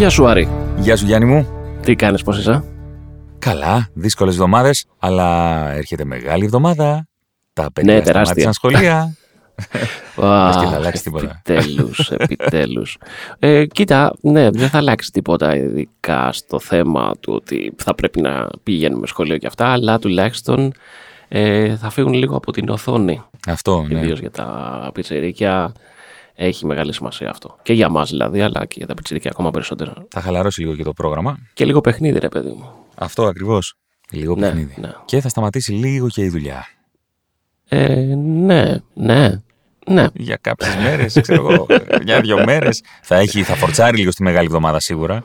Γεια σου, Άρη. Γεια σου, Γιάννη μου. Τι κάνεις, πώς είσαι? Καλά, δύσκολες εβδομάδες, αλλά έρχεται μεγάλη εβδομάδα. Τα παιδιά σταμάτησαν σχολεία. Λες και θα αλλάξει τίποτα? Επιτέλους. Κοίτα, ναι, δεν θα αλλάξει τίποτα, ειδικά στο θέμα του ότι θα πρέπει να πηγαίνουμε σχολείο και αυτά, αλλά τουλάχιστον θα φύγουν λίγο από την οθόνη. Αυτό, ναι. Ιδίως για τα πιτσιρίκια. Έχει μεγάλη σημασία αυτό. Και για μας δηλαδή, αλλά και για τα πιτσιρίκια ακόμα περισσότερο. Θα χαλαρώσει λίγο και το πρόγραμμα. Και λίγο παιχνίδι, ρε παιδί μου. Αυτό ακριβώς. Λίγο παιχνίδι. Ναι. Και θα σταματήσει λίγο και η δουλειά. Ναι. Για κάποιες μέρες, ξέρω εγώ, για 2 μέρες. Θα φορτσάρει λίγο στη μεγάλη εβδομάδα σίγουρα.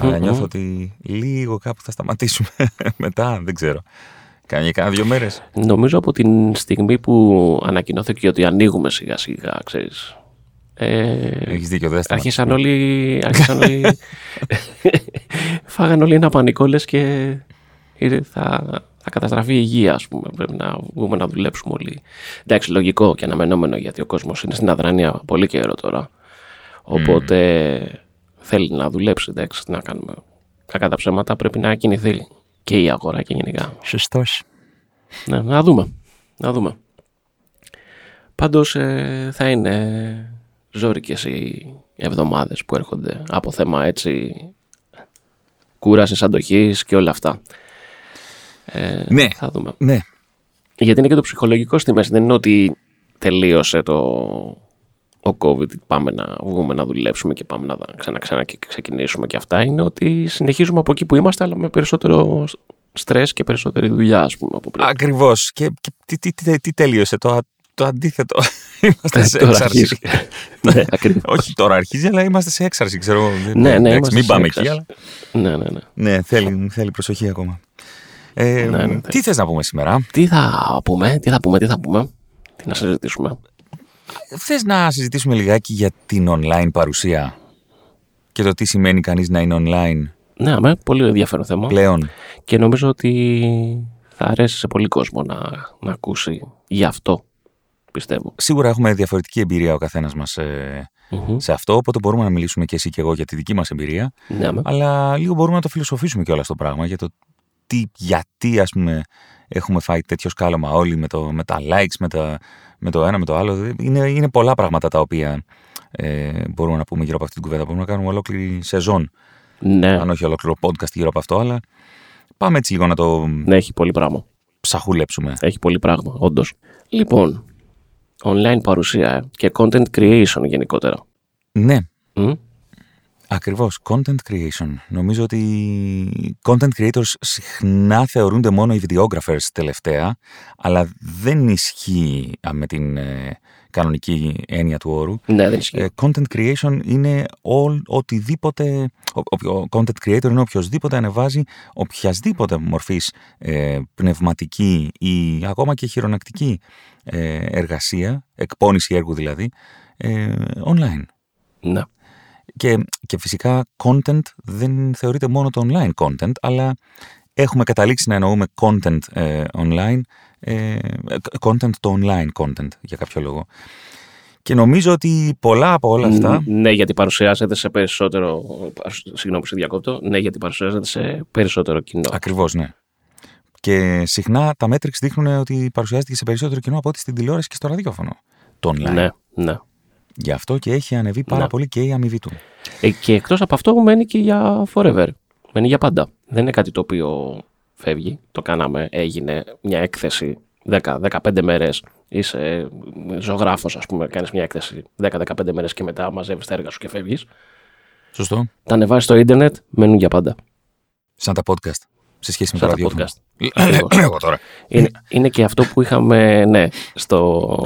Αλλά νιώθω ότι λίγο κάπου θα σταματήσουμε μετά, δεν ξέρω. Κάνα 2 μέρες. Νομίζω από την στιγμή που ανακοινώθηκε ότι ανοίγουμε σιγά σιγά, ξέρεις. Έχεις δίκιο, δεν σταματήσει. Άρχισαν όλοι φάγαν όλοι ένα πανικό, λες και θα καταστραφεί η υγεία, ας πούμε. Πρέπει να βγούμε να δουλέψουμε όλοι. Εντάξει, λογικό και αναμενόμενο, γιατί ο κόσμος είναι στην αδρανία πολύ καιρό τώρα. Οπότε θέλει να δουλέψει, εντάξει, να κάνουμε. Κακά τα ψέματα, πρέπει να κινηθεί και η αγορά και γενικά. Σωστός. Ναι, να δούμε. Πάντως θα είναι ζόρικες οι εβδομάδες που έρχονται από θέμα έτσι κούρασης, αντοχής και όλα αυτά. Ναι. Θα δούμε. Ναι. Γιατί είναι και το ψυχολογικό στη μέση. Δεν είναι ότι τελείωσε ο COVID, πάμε να βγούμε να δουλέψουμε και πάμε να ξαναξεκινήσουμε και αυτά, είναι ότι συνεχίζουμε από εκεί που είμαστε, αλλά με περισσότερο στρες και περισσότερη δουλειά, ας πούμε, από πριν. Ακριβώς. Και τι τελείωσε, το αντίθετο. Είμαστε σε έξαρση. Ναι, ακριβώς. Όχι τώρα αρχίζει, αλλά είμαστε σε έξαρση, ξέρω. Ναι, μην πάμε εκεί, αλλά... Ναι. Ναι, θέλει προσοχή ακόμα. Τι θες να πούμε σήμερα? Τι θα πούμε, τι να συζητήσουμε? Θες να συζητήσουμε λιγάκι για την online παρουσία και το τι σημαίνει κανείς να είναι online? Ναι, πολύ ενδιαφέρον θέμα. Πλέον. Και νομίζω ότι θα αρέσει σε πολύ κόσμο να ακούσει γι' αυτό, πιστεύω. Σίγουρα έχουμε διαφορετική εμπειρία ο καθένας μας σε αυτό, οπότε μπορούμε να μιλήσουμε και εσύ και εγώ για τη δική μας εμπειρία. Ναι, αλλά λίγο μπορούμε να το φιλοσοφήσουμε κιόλας το πράγμα για το γιατί, ας πούμε, έχουμε φάει τέτοιο σκάλωμα όλοι με τα likes, με το ένα, με το άλλο. Είναι πολλά πράγματα τα οποία μπορούμε να πούμε γύρω από αυτή την κουβέντα. Μπορούμε να κάνουμε ολόκληρη σεζόν. Ναι. Αν όχι ολόκληρο podcast γύρω από αυτό, αλλά πάμε έτσι λίγο να το. Ναι, έχει πολύ πράγμα. Ψαχούλεψουμε. Έχει πολύ πράγμα, όντως. Λοιπόν, online παρουσία και content creation γενικότερα. Ναι. Ακριβώς, content creation. Νομίζω ότι content creators συχνά θεωρούνται μόνο οι videographers τελευταία, αλλά δεν ισχύει με την κανονική έννοια του όρου. Ναι, δεν ισχύει. Content creation είναι οτιδήποτε, ο content creator είναι οποιοσδήποτε ανεβάζει οποιασδήποτε μορφής πνευματική ή ακόμα και χειρονακτική εργασία, εκπόνηση έργου δηλαδή, online. Ναι. Και φυσικά content δεν θεωρείται μόνο το online content, αλλά έχουμε καταλήξει να εννοούμε content online, content το online content για κάποιο λόγο. Και νομίζω ότι πολλά από όλα αυτά... Ναι, γιατί παρουσιάζεται σε περισσότερο... Συγγνώμη, σε διακόπτω. Ναι, γιατί παρουσιάζεται σε περισσότερο κοινό. Ακριβώς, ναι. Και συχνά τα metrics δείχνουν ότι παρουσιάζεται και σε περισσότερο κοινό από ό,τι στην τηλεόραση και στο ραδιόφωνο. Το online. Ναι. Γι' αυτό και έχει ανεβεί πάρα πολύ και η αμοιβή του. Και εκτός από αυτό μένει και για forever. Μένει για πάντα. Δεν είναι κάτι το οποίο φεύγει. Το κάναμε, έγινε μια έκθεση 10-15 μέρες. Είσαι ζωγράφος, ας πούμε, κάνεις μια έκθεση 10-15 μέρες και μετά μαζεύεις τα έργα σου και φεύγεις. Σωστό. Τα ανεβάζεις στο ίντερνετ, μένουν για πάντα. Σαν τα podcast. Σε σχέση με το ραδιόφωνο. Είναι και αυτό που είχαμε, ναι, στο...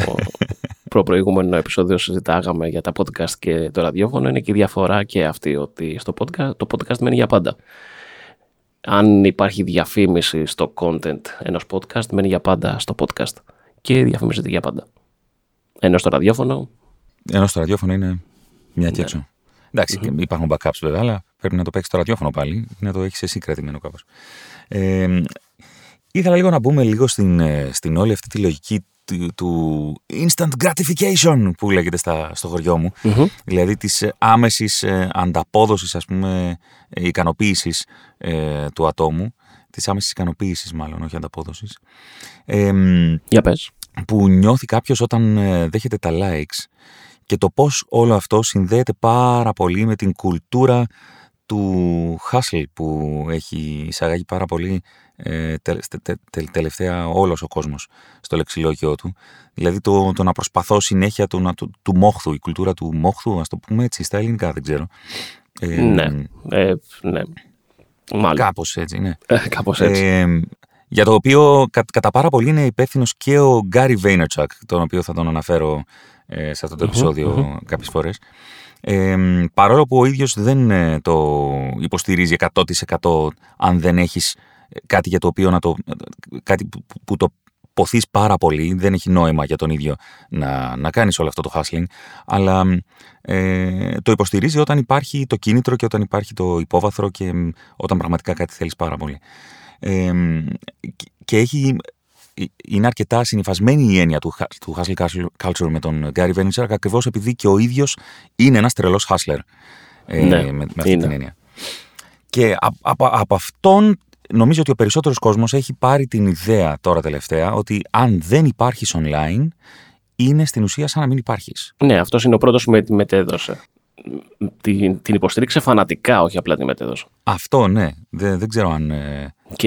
προηγούμενο επεισόδιο συζητάγαμε για τα podcast και το ραδιόφωνο, είναι και η διαφορά και αυτή, ότι στο podcast, το podcast μένει για πάντα. Αν υπάρχει διαφήμιση στο content ενός podcast, μένει για πάντα στο podcast και διαφημίζεται για πάντα. Ενώ στο ραδιόφωνο είναι μια και έξω. Εντάξει, υπάρχουν backups βέβαια, αλλά πρέπει να το παίξεις το ραδιόφωνο πάλι, να το έχεις εσύ κρατημένο κάπως. Ήθελα λίγο να μπούμε λίγο στην όλη αυτή τη λογική του instant gratification που λέγεται στο χωριό μου, δηλαδή της άμεσης ανταπόδοσης, ας πούμε, ικανοποίησης του ατόμου, της άμεσης ικανοποίησης μάλλον, όχι ανταπόδοσης, για πες, που νιώθει κάποιος όταν δέχεται τα likes, και το πώς όλο αυτό συνδέεται πάρα πολύ με την κουλτούρα του hustle που έχει εισαγάγει πάρα πολύ τελευταία όλος ο κόσμος στο λεξιλόγιο του. Δηλαδή το να προσπαθώ συνέχεια του μόχθου, η κουλτούρα του μόχθου, ας το πούμε έτσι στα ελληνικά, δεν ξέρω. Ναι. Μάλιστα. Κάπως έτσι, ναι. Κάπως έτσι. Για το οποίο κατά πάρα πολύ είναι υπεύθυνος και ο Γκάρι Βέινερτσακ, τον οποίο θα τον αναφέρω σε αυτό το επεισόδιο κάποιες φορές. Παρόλο που ο ίδιος δεν το υποστηρίζει 100% αν δεν έχεις κάτι για το οποίο κάτι που το ποθείς πάρα πολύ, δεν έχει νόημα για τον ίδιο να κάνεις όλο αυτό το hustling, αλλά το υποστηρίζει όταν υπάρχει το κίνητρο και όταν υπάρχει το υπόβαθρο και όταν πραγματικά κάτι θέλεις πάρα πολύ. Και είναι αρκετά συνυφασμένη η έννοια του hustle culture με τον Γκάρι Βέινερτσακ, ακριβώς επειδή και ο ίδιος είναι ένας τρελός hustler, με αυτή την έννοια. Και από αυτόν νομίζω ότι ο περισσότερος κόσμος έχει πάρει την ιδέα τώρα τελευταία ότι αν δεν υπάρχεις online, είναι στην ουσία σαν να μην υπάρχεις. Ναι, αυτός είναι ο πρώτος που μετέδωσε. Την υποστήριξε φανατικά, όχι απλά την μετέδωσε. Αυτό, ναι. Δεν ξέρω αν...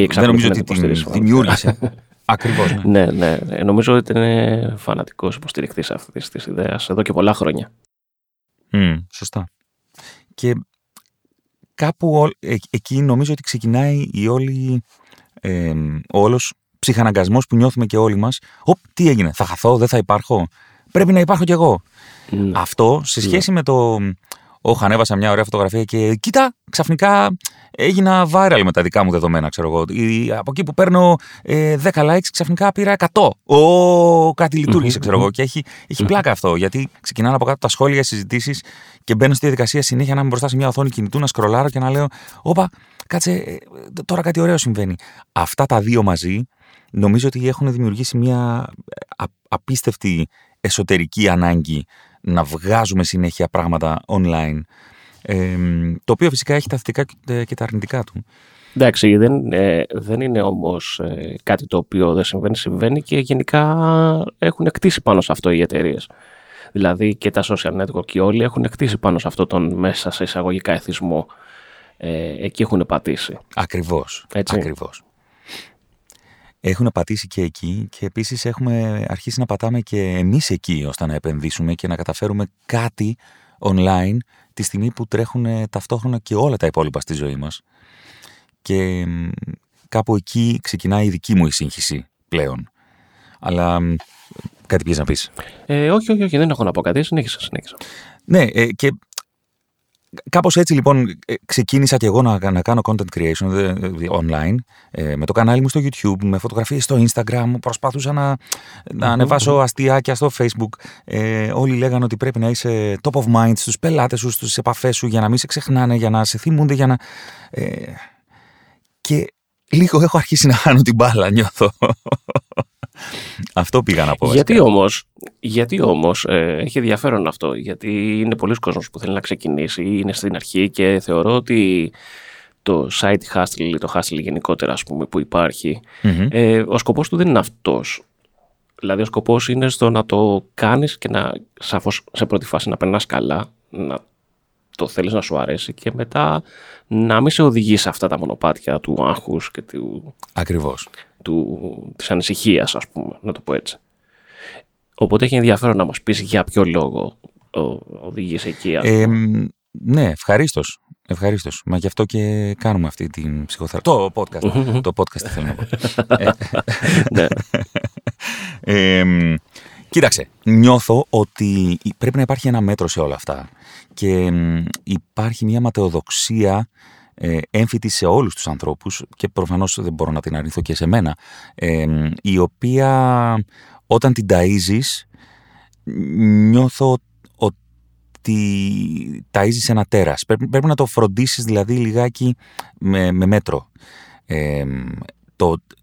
δεν νομίζω ότι την δημιούργησε. Ακριβώς, ναι. Ναι. Νομίζω ότι είναι φανατικός υποστηρικτής αυτής της ιδέας εδώ και πολλά χρόνια. Σωστά. Και κάπου εκεί νομίζω ότι ξεκινάει ο όλος ψυχαναγκασμός που νιώθουμε και όλοι μας. Τι έγινε, θα χαθώ, δεν θα υπάρχω. Πρέπει να υπάρχω κι εγώ. Αυτό σε σχέση με το... ανέβασα μια ωραία φωτογραφία και κοίτα, ξαφνικά έγινα viral με τα δικά μου δεδομένα, ξέρω εγώ. Από εκεί που παίρνω 10 likes, ξαφνικά πήρα 100. Κάτι λειτουργήσε, ξέρω εγώ. Και έχει πλάκα αυτό, γιατί ξεκινάνε από κάτω τα σχόλια, συζητήσεις και μπαίνω στη διαδικασία συνέχεια να είμαι μπροστά σε μια οθόνη κινητού, να σκρολάρω και να λέω: Όπα, κάτσε, τώρα κάτι ωραίο συμβαίνει. Αυτά τα δύο μαζί νομίζω ότι έχουν δημιουργήσει μια απίστευτη εσωτερική ανάγκη να βγάζουμε συνέχεια πράγματα online, το οποίο φυσικά έχει τα θετικά και τα αρνητικά του. Εντάξει, δεν είναι όμως κάτι το οποίο δεν συμβαίνει και γενικά έχουν εκτίσει πάνω σε αυτό οι εταιρείες. Δηλαδή και τα social network και όλοι έχουν εκτίσει πάνω σε αυτό τον μέσα σε εισαγωγικά εθισμό. Εκεί έχουν πατήσει. Ακριβώς. Έχουν πατήσει και εκεί και επίσης έχουμε αρχίσει να πατάμε και εμείς εκεί ώστε να επενδύσουμε και να καταφέρουμε κάτι online τη στιγμή που τρέχουν ταυτόχρονα και όλα τα υπόλοιπα στη ζωή μας. Και κάπου εκεί ξεκινάει η δική μου η σύγχυση πλέον. Αλλά κάτι πήγες να πεις. Όχι, δεν έχω να πω κάτι. Συνέχισα. Ναι, και... Κάπως έτσι λοιπόν ξεκίνησα και εγώ να κάνω content creation online, με το κανάλι μου στο YouTube, με φωτογραφίες στο Instagram, προσπαθούσα να ανεβάσω αστιάκια στο Facebook. Όλοι λέγανε ότι πρέπει να είσαι top of mind στους πελάτες σου, στις επαφές σου, για να μην σε ξεχνάνε, για να σε θυμούνται, για να... Και λίγο έχω αρχίσει να χάνω την μπάλα, νιώθω. Αυτό πήγα να πω. Γιατί όμως έχει ενδιαφέρον αυτό. Γιατί είναι πολλοί κόσμος που θέλει να ξεκινήσει, είναι στην αρχή και θεωρώ ότι το site hustle ή το hustle γενικότερα, ας πούμε, που υπάρχει, ο σκοπός του δεν είναι αυτός. Δηλαδή ο σκοπός είναι στο να το κάνεις και να σαφώς σε πρώτη φάση να περνάς καλά, να το θέλεις, να σου αρέσει και μετά να μην σε οδηγείς σε αυτά τα μονοπάτια του άγχους και του... Ακριβώς. Της ανησυχίας, ας πούμε, να το πω έτσι. Οπότε έχει ενδιαφέρον να μας πεις για ποιο λόγο οδηγείς εκεί. Ναι, ευχαρίστως. Μα γι' αυτό και κάνουμε αυτή την ψυχοθεραπεία. Το podcast. Το podcast θέλω να πω. Ναι. Κοίταξε, νιώθω ότι πρέπει να υπάρχει ένα μέτρο σε όλα αυτά και υπάρχει μια ματαιοδοξία έμφυτη σε όλους τους ανθρώπους και προφανώς δεν μπορώ να την αρνηθώ και σε μένα, η οποία όταν την ταΐζεις νιώθω ότι ταΐζεις ένα τέρας. Πρέπει να το φροντίσεις δηλαδή λιγάκι με μέτρο.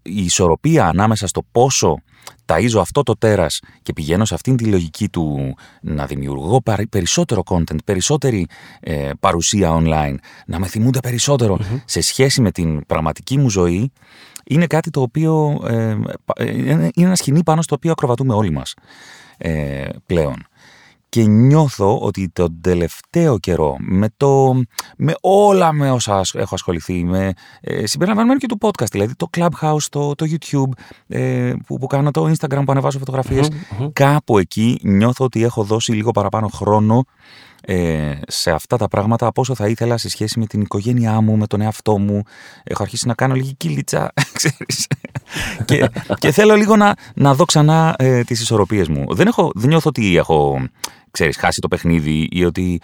η ισορροπία ανάμεσα στο πόσο ταΐζω αυτό το τέρας και πηγαίνω σε αυτήν τη λογική του να δημιουργώ περισσότερο content, περισσότερη παρουσία online, να με θυμούνται περισσότερο σε σχέση με την πραγματική μου ζωή, είναι κάτι το οποίο είναι ένα σκηνή πάνω στο οποίο ακροβατούμε όλοι μας πλέον. Και νιώθω ότι τον τελευταίο καιρό με όλα με όσα έχω ασχοληθεί, συμπεριλαμβανομένου και του podcast, δηλαδή το Clubhouse, το YouTube που κάνω, το Instagram που ανεβάζω φωτογραφίες, κάπου εκεί νιώθω ότι έχω δώσει λίγο παραπάνω χρόνο σε αυτά τα πράγματα από όσο θα ήθελα σε σχέση με την οικογένειά μου, με τον εαυτό μου. Έχω αρχίσει να κάνω λίγη κυλίτσα, ξέρεις. Και θέλω λίγο να δω ξανά τις ισορροπίες μου. Δεν νιώθω ότι έχω, ξέρεις, χάσει το παιχνίδι ή ότι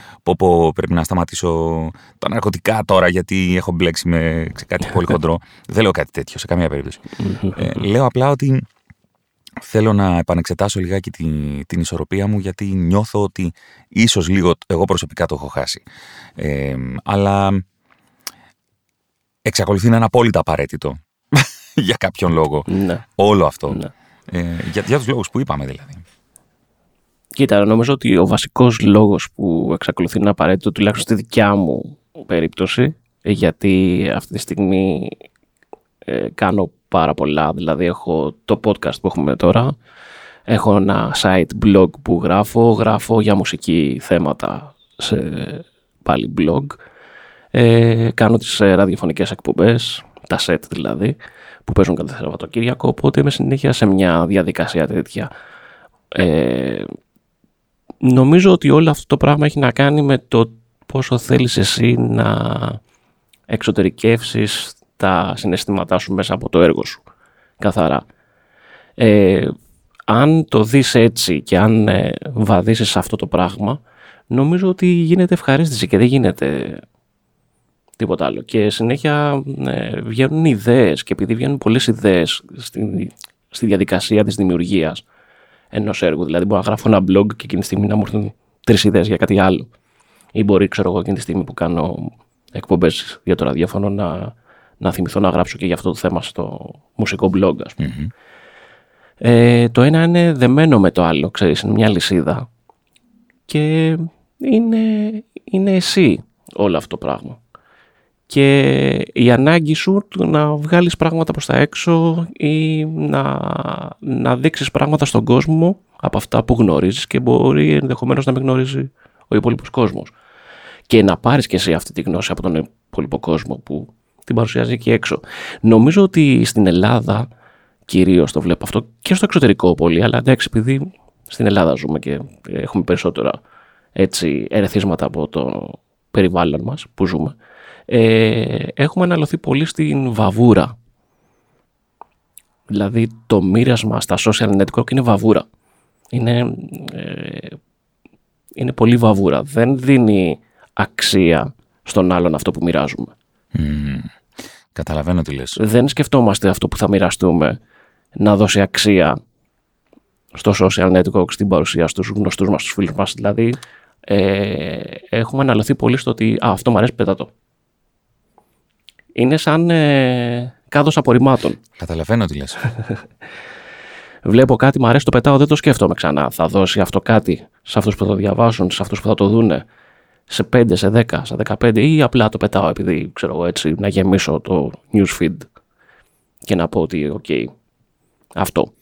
πρέπει να σταματήσω τα ναρκωτικά τώρα γιατί έχω μπλέξει με κάτι πολύ χοντρό. Δεν λέω κάτι τέτοιο σε καμία περίπτωση. Λέω απλά ότι θέλω να επανεξετάσω λιγάκι την ισορροπία μου, γιατί νιώθω ότι ίσως λίγο εγώ προσωπικά το έχω χάσει. Αλλά εξακολουθεί να είναι απόλυτα απαραίτητο για κάποιον λόγο όλο αυτό. Για τους λόγους που είπαμε δηλαδή. Κοίτα, νομίζω ότι ο βασικός λόγος που εξακολουθεί να είναι απαραίτητο, τουλάχιστον στη δικιά μου περίπτωση, γιατί αυτή τη στιγμή κάνω πάρα πολλά, δηλαδή έχω το podcast που έχουμε τώρα, έχω ένα site blog που γράφω για μουσική θέματα σε πάλι blog, κάνω τις ραδιοφωνικές εκπομπές, τα set δηλαδή, που παίζουν κάθε Σαββατοκύριακο, οπότε είμαι συνέχεια σε μια διαδικασία τέτοια. Νομίζω ότι όλο αυτό το πράγμα έχει να κάνει με το πόσο θέλεις εσύ να εξωτερικεύσεις τα συναισθήματά σου μέσα από το έργο σου, καθαρά. Αν το δεις έτσι και αν βαδίσεις αυτό το πράγμα, νομίζω ότι γίνεται ευχαρίστηση και δεν γίνεται τίποτα άλλο. Και συνέχεια βγαίνουν ιδέες, και επειδή βγαίνουν πολλές ιδέες στη διαδικασία της δημιουργίας ενός έργου, δηλαδή μπορώ να γράφω ένα blog και εκείνη τη στιγμή να μου έρθουν 3 ιδέες για κάτι άλλο, ή μπορεί, ξέρω εγώ, εκείνη τη στιγμή που κάνω εκπομπές για το ραδιόφωνο να θυμηθώ να γράψω και για αυτό το θέμα στο μουσικό blog, ας πούμε. Το ένα είναι δεμένο με το άλλο, ξέρεις, είναι μια λυσίδα. Και είναι εσύ όλο αυτό το πράγμα. Και η ανάγκη σου να βγάλεις πράγματα προς τα έξω ή να δείξεις πράγματα στον κόσμο από αυτά που γνωρίζεις και μπορεί ενδεχομένως να μην γνωρίζει ο υπόλοιπος κόσμος. Και να πάρεις και εσύ αυτή τη γνώση από τον υπόλοιπο κόσμο που την παρουσιάζει εκεί έξω. Νομίζω ότι στην Ελλάδα κυρίως το βλέπω αυτό, και στο εξωτερικό πολύ, αλλά εντάξει, επειδή στην Ελλάδα ζούμε και έχουμε περισσότερα έτσι ερεθίσματα από το περιβάλλον μας που ζούμε, έχουμε αναλωθεί πολύ στην βαβούρα. Δηλαδή το μοίρασμα στα social network είναι βαβούρα. Είναι πολύ βαβούρα. Δεν δίνει αξία στον άλλον αυτό που μοιράζουμε. Καταλαβαίνω τι λες. Δεν σκεφτόμαστε αυτό που θα μοιραστούμε να δώσει αξία στο social network, στην παρουσία στους γνωστούς μας, στους φίλους μας. Δηλαδή έχουμε αναλωθεί πολύ στο ότι αυτό μου αρέσει, πέτα το. Είναι σαν κάδος απορριμμάτων. Καταλαβαίνω τι λες. Βλέπω κάτι, μου αρέσει, το πετάω, δεν το σκέφτομαι ξανά. Θα δώσει αυτό κάτι σε αυτούς που θα το διαβάσουν, σε αυτούς που θα το δούνε, σε 5, σε 10, σε 15, ή απλά το πετάω επειδή, ξέρω εγώ, έτσι, να γεμίσω το newsfeed και να πω ότι okay, αυτό.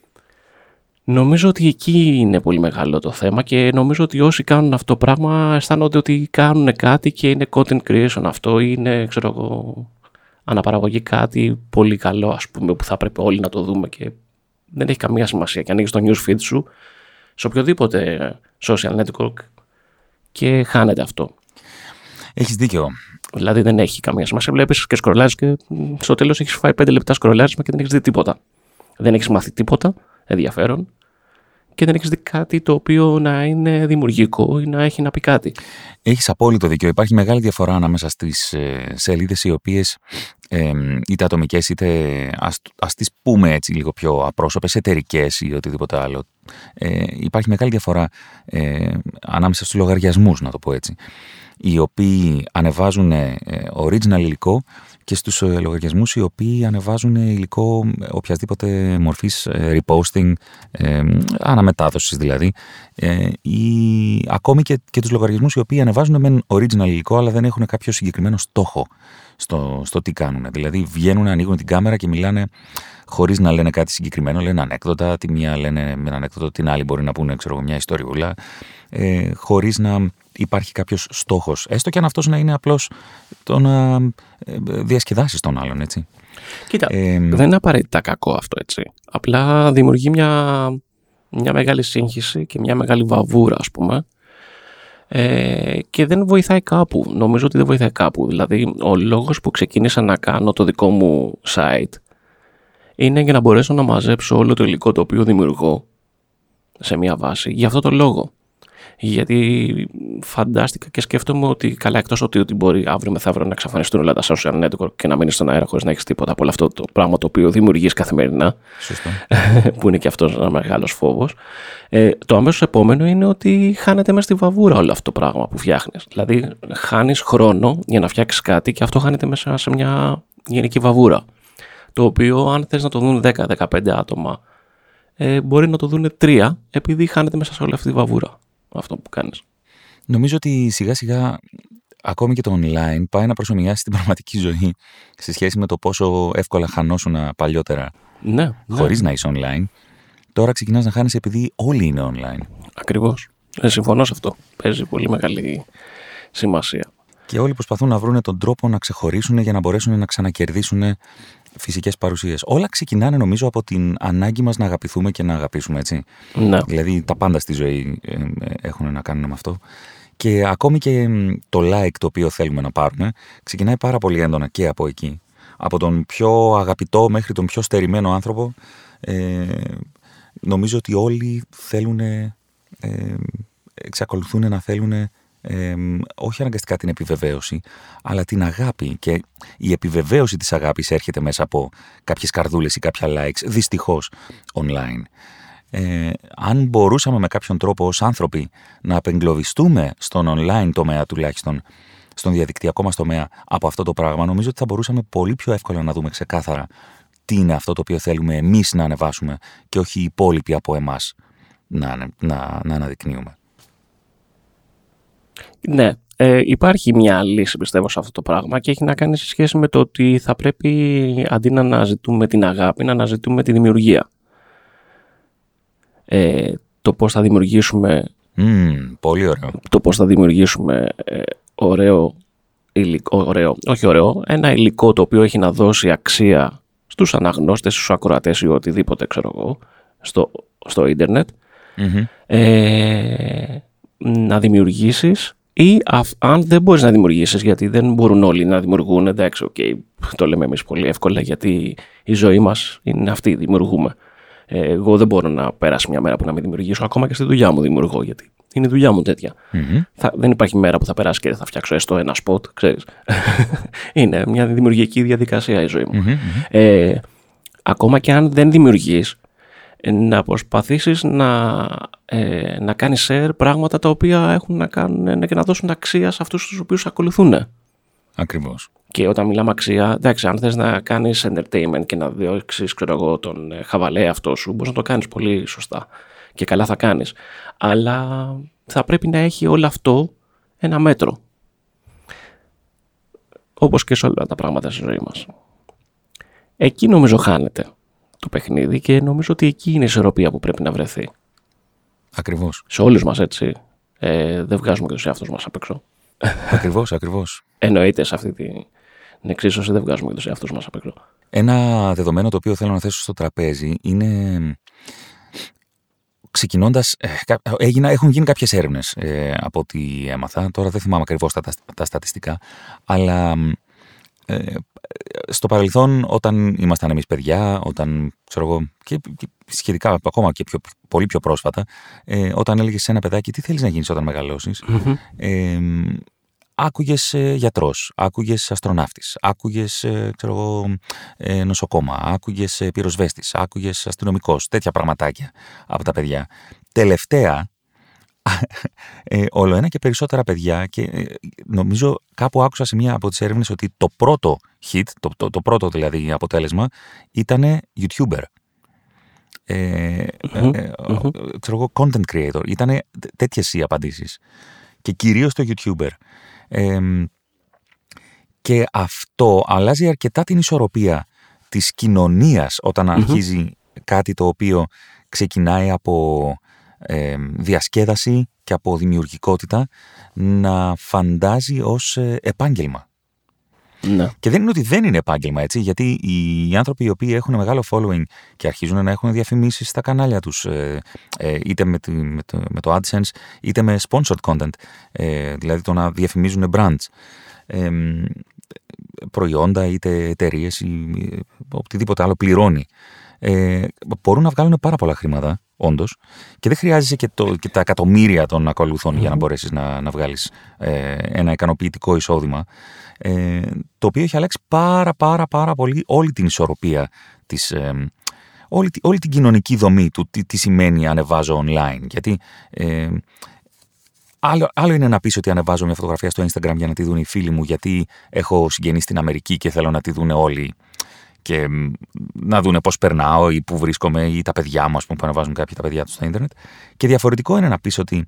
Νομίζω ότι εκεί είναι πολύ μεγάλο το θέμα και νομίζω ότι όσοι κάνουν αυτό το πράγμα αισθάνονται ότι κάνουν κάτι και είναι content creation αυτό, ή είναι, ξέρω εγώ, αναπαραγωγή, κάτι πολύ καλό, ας πούμε, που θα πρέπει όλοι να το δούμε και δεν έχει καμία σημασία. Και ανοίγεις το newsfeed σου σε οποιοδήποτε social network και χάνεται αυτό. Έχεις δίκιο. Δηλαδή δεν έχει καμία σημασία. Βλέπεις και σκρολάρεις και στο τέλος έχεις φάει 5 λεπτά σκρολάρισμα και δεν έχεις δει τίποτα. Δεν έχεις μάθει τίποτα ενδιαφέρον και δεν έχεις δει κάτι το οποίο να είναι δημιουργικό ή να έχει να πει κάτι. Έχεις απόλυτο δίκιο. Υπάρχει μεγάλη διαφορά ανάμεσα στις σελίδες οι οποίες είτε ατομικές είτε ας τις πούμε έτσι λίγο πιο απρόσωπες, εταιρικές ή οτιδήποτε άλλο. Υπάρχει μεγάλη διαφορά ανάμεσα στους λογαριασμούς, να το πω έτσι, οι οποίοι ανεβάζουν original υλικό και στους λογαριασμούς οι οποίοι ανεβάζουν υλικό οποιασδήποτε μορφής, reposting, αναμετάδοσης δηλαδή, ή ακόμη και τους λογαριασμούς οι οποίοι ανεβάζουν μεν original υλικό αλλά δεν έχουν κάποιο συγκεκριμένο στόχο στο τι κάνουν. Δηλαδή βγαίνουν, ανοίγουν την κάμερα και μιλάνε χωρίς να λένε κάτι συγκεκριμένο, λένε ανέκδοτα, τη μία λένε με ανέκδοτο, την άλλη μπορεί να πούνε μια ιστοριούλα, χωρίς να υπάρχει κάποιος στόχος, έστω και αν αυτός να είναι απλώς το να διασκεδάσεις τον άλλον, έτσι. Κοίτα, δεν είναι απαραίτητα κακό αυτό, έτσι. Απλά δημιουργεί μια μεγάλη σύγχυση και μια μεγάλη βαβούρα, ας πούμε, και δεν βοηθάει κάπου. Νομίζω ότι δεν βοηθάει κάπου. Δηλαδή, ο λόγος που ξεκίνησα να κάνω το δικό μου site είναι για να μπορέσω να μαζέψω όλο το υλικό το οποίο δημιουργώ σε μια βάση, για αυτό το λόγο. Γιατί φαντάστηκα και σκέφτομαι ότι καλά, εκτός ότι μπορεί αύριο μεθαύριο να εξαφανιστούν όλα τα social network και να μείνεις στον αέρα χωρίς να έχεις τίποτα από όλο αυτό το πράγμα το οποίο δημιουργείς καθημερινά. Σωστά. Που είναι και αυτός ένα μεγάλος φόβος. Το αμέσως επόμενο είναι ότι χάνεται μέσα στη βαβούρα όλο αυτό το πράγμα που φτιάχνεις. Δηλαδή, χάνεις χρόνο για να φτιάξεις κάτι και αυτό χάνεται μέσα σε μια γενική βαβούρα. Το οποίο, αν θες να το δουν 10-15 άτομα, μπορεί να το δουν 3, επειδή χάνεται μέσα σε όλη αυτή τη βαβούρα αυτό που κάνεις. Νομίζω ότι σιγά σιγά ακόμη και το online πάει να προσωμιάσει την πραγματική ζωή σε σχέση με το πόσο εύκολα χανόσουν παλιότερα. Ναι, χωρίς να είσαι online. Τώρα ξεκινάς να χάνεις επειδή όλοι είναι online. Ακριβώς. Συμφωνώ σε αυτό. Παίζει πολύ μεγάλη σημασία. Και όλοι προσπαθούν να βρουν τον τρόπο να ξεχωρίσουν για να μπορέσουν να ξανακερδίσουν φυσικές παρουσίες. Όλα ξεκινάνε, νομίζω, από την ανάγκη μας να αγαπηθούμε και να αγαπήσουμε, έτσι. Ναι. Δηλαδή, τα πάντα στη ζωή έχουν να κάνουν με αυτό. Και ακόμη και το like το οποίο θέλουμε να πάρουμε ξεκινάει πάρα πολύ έντονα και από εκεί. Από τον πιο αγαπητό μέχρι τον πιο στερημένο άνθρωπο, νομίζω ότι όλοι θέλουν, εξακολουθούν να θέλουν, όχι αναγκαστικά την επιβεβαίωση, αλλά την αγάπη. Και η επιβεβαίωση της αγάπης έρχεται μέσα από κάποιες καρδούλες ή κάποια likes, δυστυχώς online. Αν μπορούσαμε με κάποιον τρόπο ως άνθρωποι να απεγκλωβιστούμε στον online τομέα, τουλάχιστον στον διαδικτυακό μας τομέα, από αυτό το πράγμα, νομίζω ότι θα μπορούσαμε πολύ πιο εύκολα να δούμε ξεκάθαρα τι είναι αυτό το οποίο θέλουμε εμείς να ανεβάσουμε και όχι οι υπόλοιποι από εμάς να αναδεικνύουμε. Ναι, υπάρχει μια λύση, πιστεύω, σε αυτό το πράγμα και έχει να κάνει σε σχέση με το ότι θα πρέπει, αντί να αναζητούμε την αγάπη, να αναζητούμε τη δημιουργία. Το πώς θα δημιουργήσουμε πολύ ωραίο. Το πώς θα δημιουργήσουμε ωραίο υλικό, ένα υλικό το οποίο έχει να δώσει αξία στους αναγνώστες, στους ακροατές ή οτιδήποτε, ξέρω εγώ, στο ίντερνετ. Mm-hmm. Να δημιουργήσεις ή αν δεν μπορείς να δημιουργήσεις, γιατί δεν μπορούν όλοι να δημιουργούν, εντάξει, okay, το λέμε εμείς πολύ εύκολα, γιατί η ζωή μας είναι αυτή, δημιουργούμε. Εγώ δεν μπορώ να περάσω μια μέρα που να μην δημιουργήσω, ακόμα και στη δουλειά μου δημιουργώ, γιατί είναι η δουλειά μου τέτοια. Mm-hmm. Δεν υπάρχει μέρα που θα περάσει και δεν θα φτιάξω έστω ένα spot, ξέρεις. Είναι μια δημιουργική διαδικασία η ζωή μου. Mm-hmm. Ακόμα και αν δεν δημιουργείς, να προσπαθήσεις να κάνεις share πράγματα τα οποία έχουν να κάνουν και να δώσουν αξία σε αυτούς τους οποίους ακολουθούν. Ακριβώς. Και όταν μιλάμε αξία, εντάξει, αν θες να κάνεις entertainment και να διώξεις, ξέρω εγώ, τον χαβαλέ αυτό σου, μπορείς να το κάνεις πολύ σωστά και καλά θα κάνεις. Αλλά θα πρέπει να έχει όλο αυτό ένα μέτρο. Όπως και σε όλα τα πράγματα στη ζωή μας. Εκεί νομίζω χάνεται το παιχνίδι και νομίζω ότι εκεί είναι η ισορροπία που πρέπει να βρεθεί. Ακριβώς. Σε όλους μας, έτσι. Δεν βγάζουμε και τους εαυτούς μας απ' έξω. Ακριβώς, ακριβώς. Εννοείται, σε αυτή την εξίσωση δεν βγάζουμε και τους εαυτούς μας απ' έξω. Ένα δεδομένο το οποίο θέλω να θέσω στο τραπέζι είναι, ξεκινώντας, έχουν γίνει κάποιες έρευνες από ό,τι έμαθα. Τώρα δεν θυμάμαι ακριβώς τα στατιστικά, αλλά στο παρελθόν, όταν ήμασταν εμείς παιδιά, όταν, ξέρω εγώ, και σχετικά ακόμα και πολύ πιο πρόσφατα, όταν έλεγες σε ένα παιδάκι τι θέλεις να γίνεις όταν μεγαλώσεις, mm-hmm. Άκουγες γιατρός, άκουγες αστροναύτης, άκουγες ξέρω εγώ, νοσοκόμα, άκουγες πυροσβέστης, άκουγες αστυνομικός, τέτοια πραγματάκια από τα παιδιά. Τελευταία, όλο ένα και περισσότερα παιδιά, και νομίζω κάπου άκουσα σε μία από τις έρευνες ότι το πρώτο hit, το πρώτο δηλαδή αποτέλεσμα, ήταν YouTuber. Ξέρω εγώ, content creator. Ήταν τέτοιες οι απαντήσεις. Και κυρίως το YouTuber. Και αυτό αλλάζει αρκετά την ισορροπία της κοινωνίας όταν αρχίζει κάτι το οποίο ξεκινάει από διασκέδαση και από δημιουργικότητα να φαντάζει ως επάγγελμα. Ναι. Και δεν είναι ότι δεν είναι επάγγελμα, έτσι, γιατί οι άνθρωποι οι οποίοι έχουν μεγάλο following και αρχίζουν να έχουν διαφημίσεις στα κανάλια τους, είτε με το AdSense είτε με sponsored content, δηλαδή το να διαφημίζουν brands, προϊόντα είτε εταιρείες ή οτιδήποτε άλλο πληρώνει, μπορούν να βγάλουν πάρα πολλά χρήματα όντως, και δεν χρειάζεσαι και τα εκατομμύρια των ακολουθών για να μπορέσεις να βγάλεις ένα ικανοποιητικό εισόδημα, το οποίο έχει αλλάξει πάρα πολύ όλη την ισορροπία της, όλη την κοινωνική δομή του τι σημαίνει ανεβάζω online, γιατί άλλο είναι να πεις ότι ανεβάζω μια φωτογραφία στο Instagram για να τη δουν οι φίλοι μου, γιατί έχω συγγενείς στην Αμερική και θέλω να τη δουν όλοι και να δούνε πώς περνάω ή που βρίσκομαι, ή τα παιδιά μου, ας πούμε, που αναβάζουν κάποιοι τα παιδιά τους στο ίντερνετ. Και διαφορετικό είναι να πεις ότι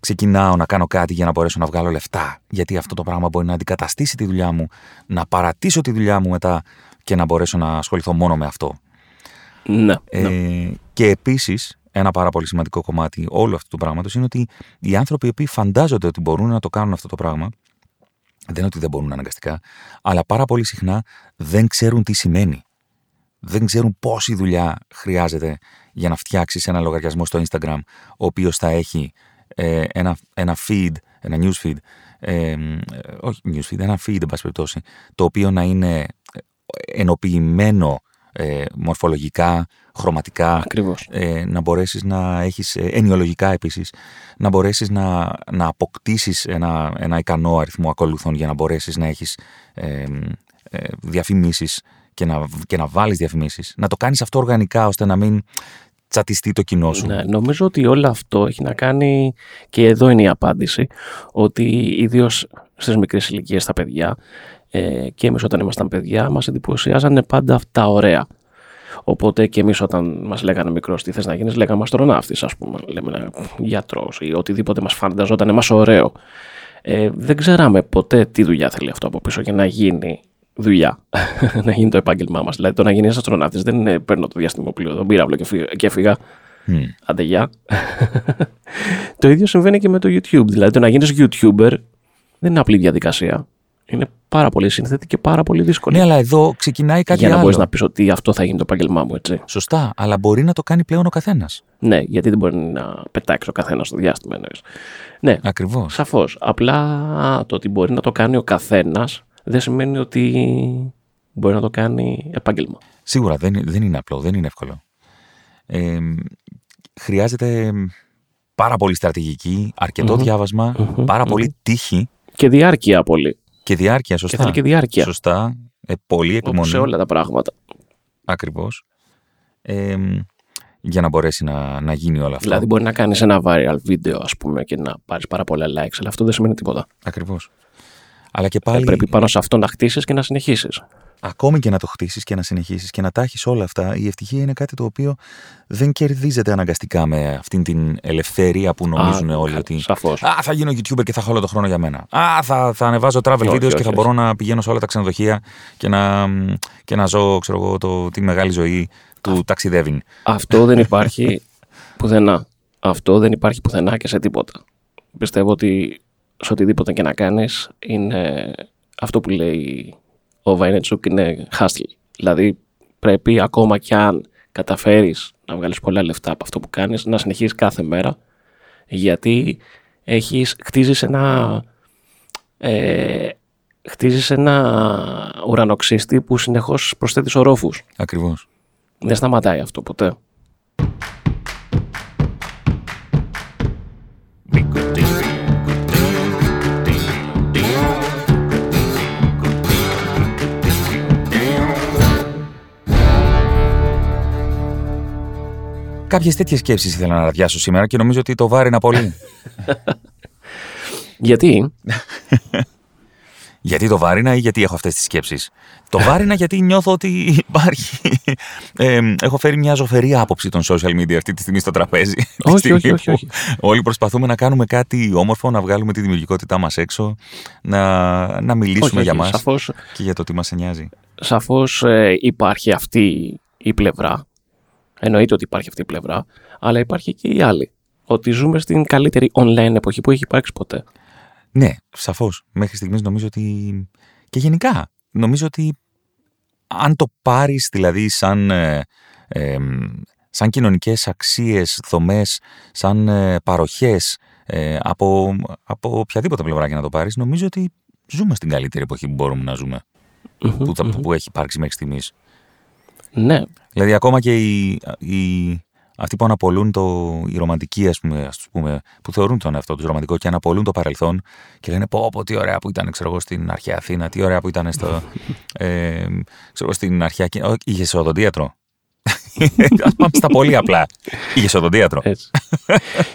ξεκινάω να κάνω κάτι για να μπορέσω να βγάλω λεφτά, γιατί αυτό το πράγμα μπορεί να αντικαταστήσει τη δουλειά μου, να παρατήσω τη δουλειά μου μετά και να μπορέσω να ασχοληθώ μόνο με αυτό. Ναι. Και επίσης, ένα πάρα πολύ σημαντικό κομμάτι όλου αυτού του πράγματος είναι ότι οι άνθρωποι οι οποίοι φαντάζονται ότι μπορούν να το κάνουν αυτό το πράγμα, δεν είναι ότι δεν μπορούν αναγκαστικά, αλλά πάρα πολύ συχνά δεν ξέρουν τι σημαίνει. Δεν ξέρουν πόση δουλειά χρειάζεται για να φτιάξεις ένα λογαριασμό στο Instagram, ο οποίος θα έχει ένα feed, ένα newsfeed, όχι newsfeed, ένα feed, εν πάση περιπτώσει, το οποίο να είναι ενοποιημένο μορφολογικά, χρωματικά, να μπορέσεις να έχεις ενοιολογικά επίσης, να μπορέσεις να αποκτήσεις ένα ικανό αριθμό ακολουθών για να μπορέσεις να έχεις διαφημίσεις και να βάλεις διαφημίσεις. Να το κάνεις αυτό οργανικά ώστε να μην τσατιστεί το κοινό σου. Ναι, νομίζω ότι όλο αυτό έχει να κάνει, και εδώ είναι η απάντηση, ότι ιδίως στις μικρές ηλικίες τα παιδιά, και εμείς όταν ήμασταν παιδιά μας εντυπωσιάζανε πάντα αυτά ωραία. Οπότε και εμείς όταν μας λέγανε μικρός τι θες να γίνεις, λέγαμε αστροναύτης, ας πούμε, λέμε γιατρός ή οτιδήποτε μας φανταζόταν εμάς ωραίο. Δεν ξέραμε ποτέ τι δουλειά θέλει αυτό από πίσω για να γίνει δουλειά, να γίνει το επάγγελμά μας. Δηλαδή το να γίνεις αστροναύτης δεν είναι παίρνω το διαστημόπλοιο, τον πύραυλο και έφυγα. Άντε γεια. Το ίδιο συμβαίνει και με το YouTube. Δηλαδή το να γίνεις YouTuber δεν είναι απλή διαδικασία. Είναι πάρα πολύ σύνθετη και πάρα πολύ δύσκολη. Ναι, αλλά εδώ ξεκινάει κάτι άλλο. Για να μπορείς να πεις ότι αυτό θα γίνει το επάγγελμά μου, έτσι. Σωστά, αλλά μπορεί να το κάνει πλέον ο καθένας. Ναι, γιατί δεν μπορεί να πετάξει ο καθένας στο διάστημα, εννοείς. Ναι, ακριβώς. Σαφώς. Απλά το ότι μπορεί να το κάνει ο καθένας δεν σημαίνει ότι μπορεί να το κάνει επάγγελμα. Σίγουρα δεν είναι απλό, δεν είναι εύκολο. Χρειάζεται πάρα πολύ στρατηγική, αρκετό διάβασμα, πάρα πολύ τύχη. Και διάρκεια πολύ. Και διάρκεια, σωστά. Και θέλει και διάρκεια. Σωστά. Πολύ εκμονή. Όπως σε όλα τα πράγματα. Ακριβώς. Για να μπορέσει να γίνει όλα αυτά. Δηλαδή, μπορεί να κάνεις ένα viral βίντεο, ας πούμε, και να πάρεις πάρα πολλά likes, αλλά αυτό δεν σημαίνει τίποτα. Ακριβώς. Αλλά και πάλι. Πρέπει πάνω σε αυτό να χτίσεις και να συνεχίσεις. Ακόμη και να το χτίσεις και να συνεχίσεις και να τα έχεις όλα αυτά, η ευτυχία είναι κάτι το οποίο δεν κερδίζεται αναγκαστικά με αυτήν την ελευθερία που νομίζουν όλοι ότι. Σαφώς. Θα γίνω YouTuber και θα έχω όλο τον χρόνο για μένα. Θα ανεβάζω travel videos και θα μπορώ να πηγαίνω σε όλα τα ξενοδοχεία και να ζω, ξέρω εγώ, τη μεγάλη ζωή του ταξιδεύειν. Αυτό δεν υπάρχει πουθενά. Αυτό δεν υπάρχει πουθενά και σε τίποτα. Πιστεύω ότι σε οτιδήποτε και να κάνεις είναι αυτό που λέει ο Βάινετσουκ, είναι hustle. Δηλαδή πρέπει, ακόμα κι αν καταφέρεις να βγάλεις πολλά λεφτά από αυτό που κάνεις, να συνεχίσεις κάθε μέρα, γιατί χτίζεις ένα ουρανοξύστη που συνεχώς προσθέτεις ορόφους. Ακριβώς. Δεν σταματάει αυτό ποτέ. Κάποιες τέτοιες σκέψεις ήθελα να ραδιάσω σήμερα και νομίζω ότι το βάρινα πολύ. Γιατί? Γιατί το βάρινα ή γιατί έχω αυτές τις σκέψεις? Το βάρινα γιατί νιώθω ότι υπάρχει... έχω φέρει μια ζωφερή άποψη των social media αυτή τη στιγμή στο τραπέζι. Όχι. Όλοι προσπαθούμε να κάνουμε κάτι όμορφο, να βγάλουμε τη δημιουργικότητά μας έξω, να μιλήσουμε για μας σαφώς, και για το τι μας νοιάζει. Σαφώς υπάρχει αυτή η πλευρά. Εννοείται ότι υπάρχει αυτή η πλευρά, αλλά υπάρχει και η άλλη. Ότι ζούμε στην καλύτερη online εποχή που έχει υπάρξει ποτέ. Ναι, σαφώς. Μέχρι στιγμής νομίζω ότι... Και γενικά, νομίζω ότι αν το πάρεις δηλαδή σαν κοινωνικές αξίες, δομές, σαν παροχές από οποιαδήποτε πλευρά και να το πάρεις, νομίζω ότι ζούμε στην καλύτερη εποχή που μπορούμε να ζούμε, που έχει υπάρξει μέχρι στιγμής. Ναι. Δηλαδή ακόμα και αυτοί που αναπολούν οι ρομαντικοί, ας πούμε, που θεωρούν τον εαυτό τους ρομαντικό και αναπολούν το παρελθόν και λένε πω τι ωραία που ήταν, ξέρω εγώ, στην αρχαία Αθήνα, τι ωραία που ήταν στην αρχαία... Είχε σοδοντίατρο. Ας πάμε στα πολύ απλά. Είχε σοδοντίατρο.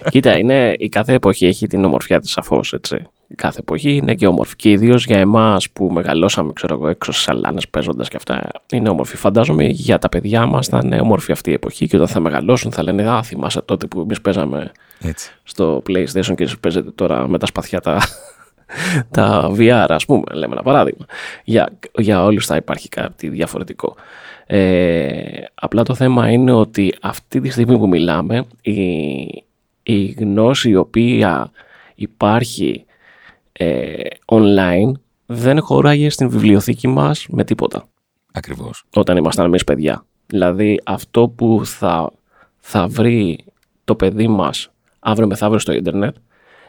Κοίτα, η κάθε εποχή έχει την ομορφιά της σαφώς, έτσι. Η κάθε εποχή είναι και όμορφη. Και ιδίως για εμάς που μεγαλώσαμε, ξέρω εγώ, έξω στις σαλάνες παίζοντας και αυτά, είναι όμορφη. Φαντάζομαι για τα παιδιά μας θα είναι όμορφη αυτή η εποχή και όταν θα μεγαλώσουν θα λένε «Α, θυμάσαι τότε που εμείς παίζαμε στο PlayStation και εσείς παίζετε τώρα με τα σπαθιά τα VR», ας πούμε, λέμε ένα παράδειγμα. Για όλους θα υπάρχει κάτι διαφορετικό. Απλά το θέμα είναι ότι αυτή τη στιγμή που μιλάμε, η γνώση η οποία υπάρχει online δεν χωράγε στην βιβλιοθήκη μας με τίποτα. Ακριβώς. Όταν ήμασταν εμείς παιδιά. Δηλαδή αυτό που θα βρει το παιδί μας αύριο μεθαύριο στο ίντερνετ,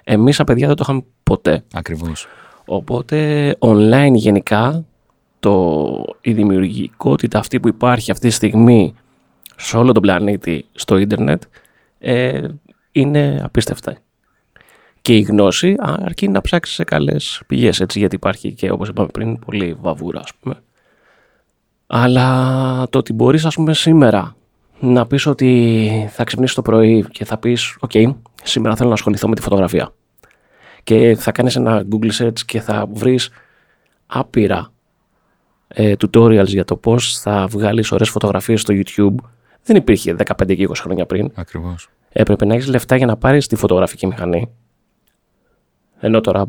εμείς σαν παιδιά δεν το είχαμε ποτέ. Ακριβώς. Οπότε online γενικά η δημιουργικότητα αυτή που υπάρχει αυτή τη στιγμή σε όλο τον πλανήτη στο ίντερνετ είναι απίστευτα. Και η γνώση αρκεί να ψάξεις σε καλές πηγές, έτσι, γιατί υπάρχει και όπως είπαμε πριν πολύ βαβούρα, ας πούμε. Αλλά το ότι μπορείς, ας πούμε, σήμερα να πεις ότι θα ξυπνήσεις το πρωί και θα πεις «ΟΚ, σήμερα θέλω να ασχοληθώ με τη φωτογραφία» και θα κάνεις ένα Google search και θα βρεις άπειρα tutorials για το πώς θα βγάλεις ωραίες φωτογραφίες στο YouTube. Δεν υπήρχε 15 και 20 χρόνια πριν. Ακριβώς. Έπρεπε να έχεις λεφτά για να πάρεις τη φωτογραφική μηχανή. Ενώ τώρα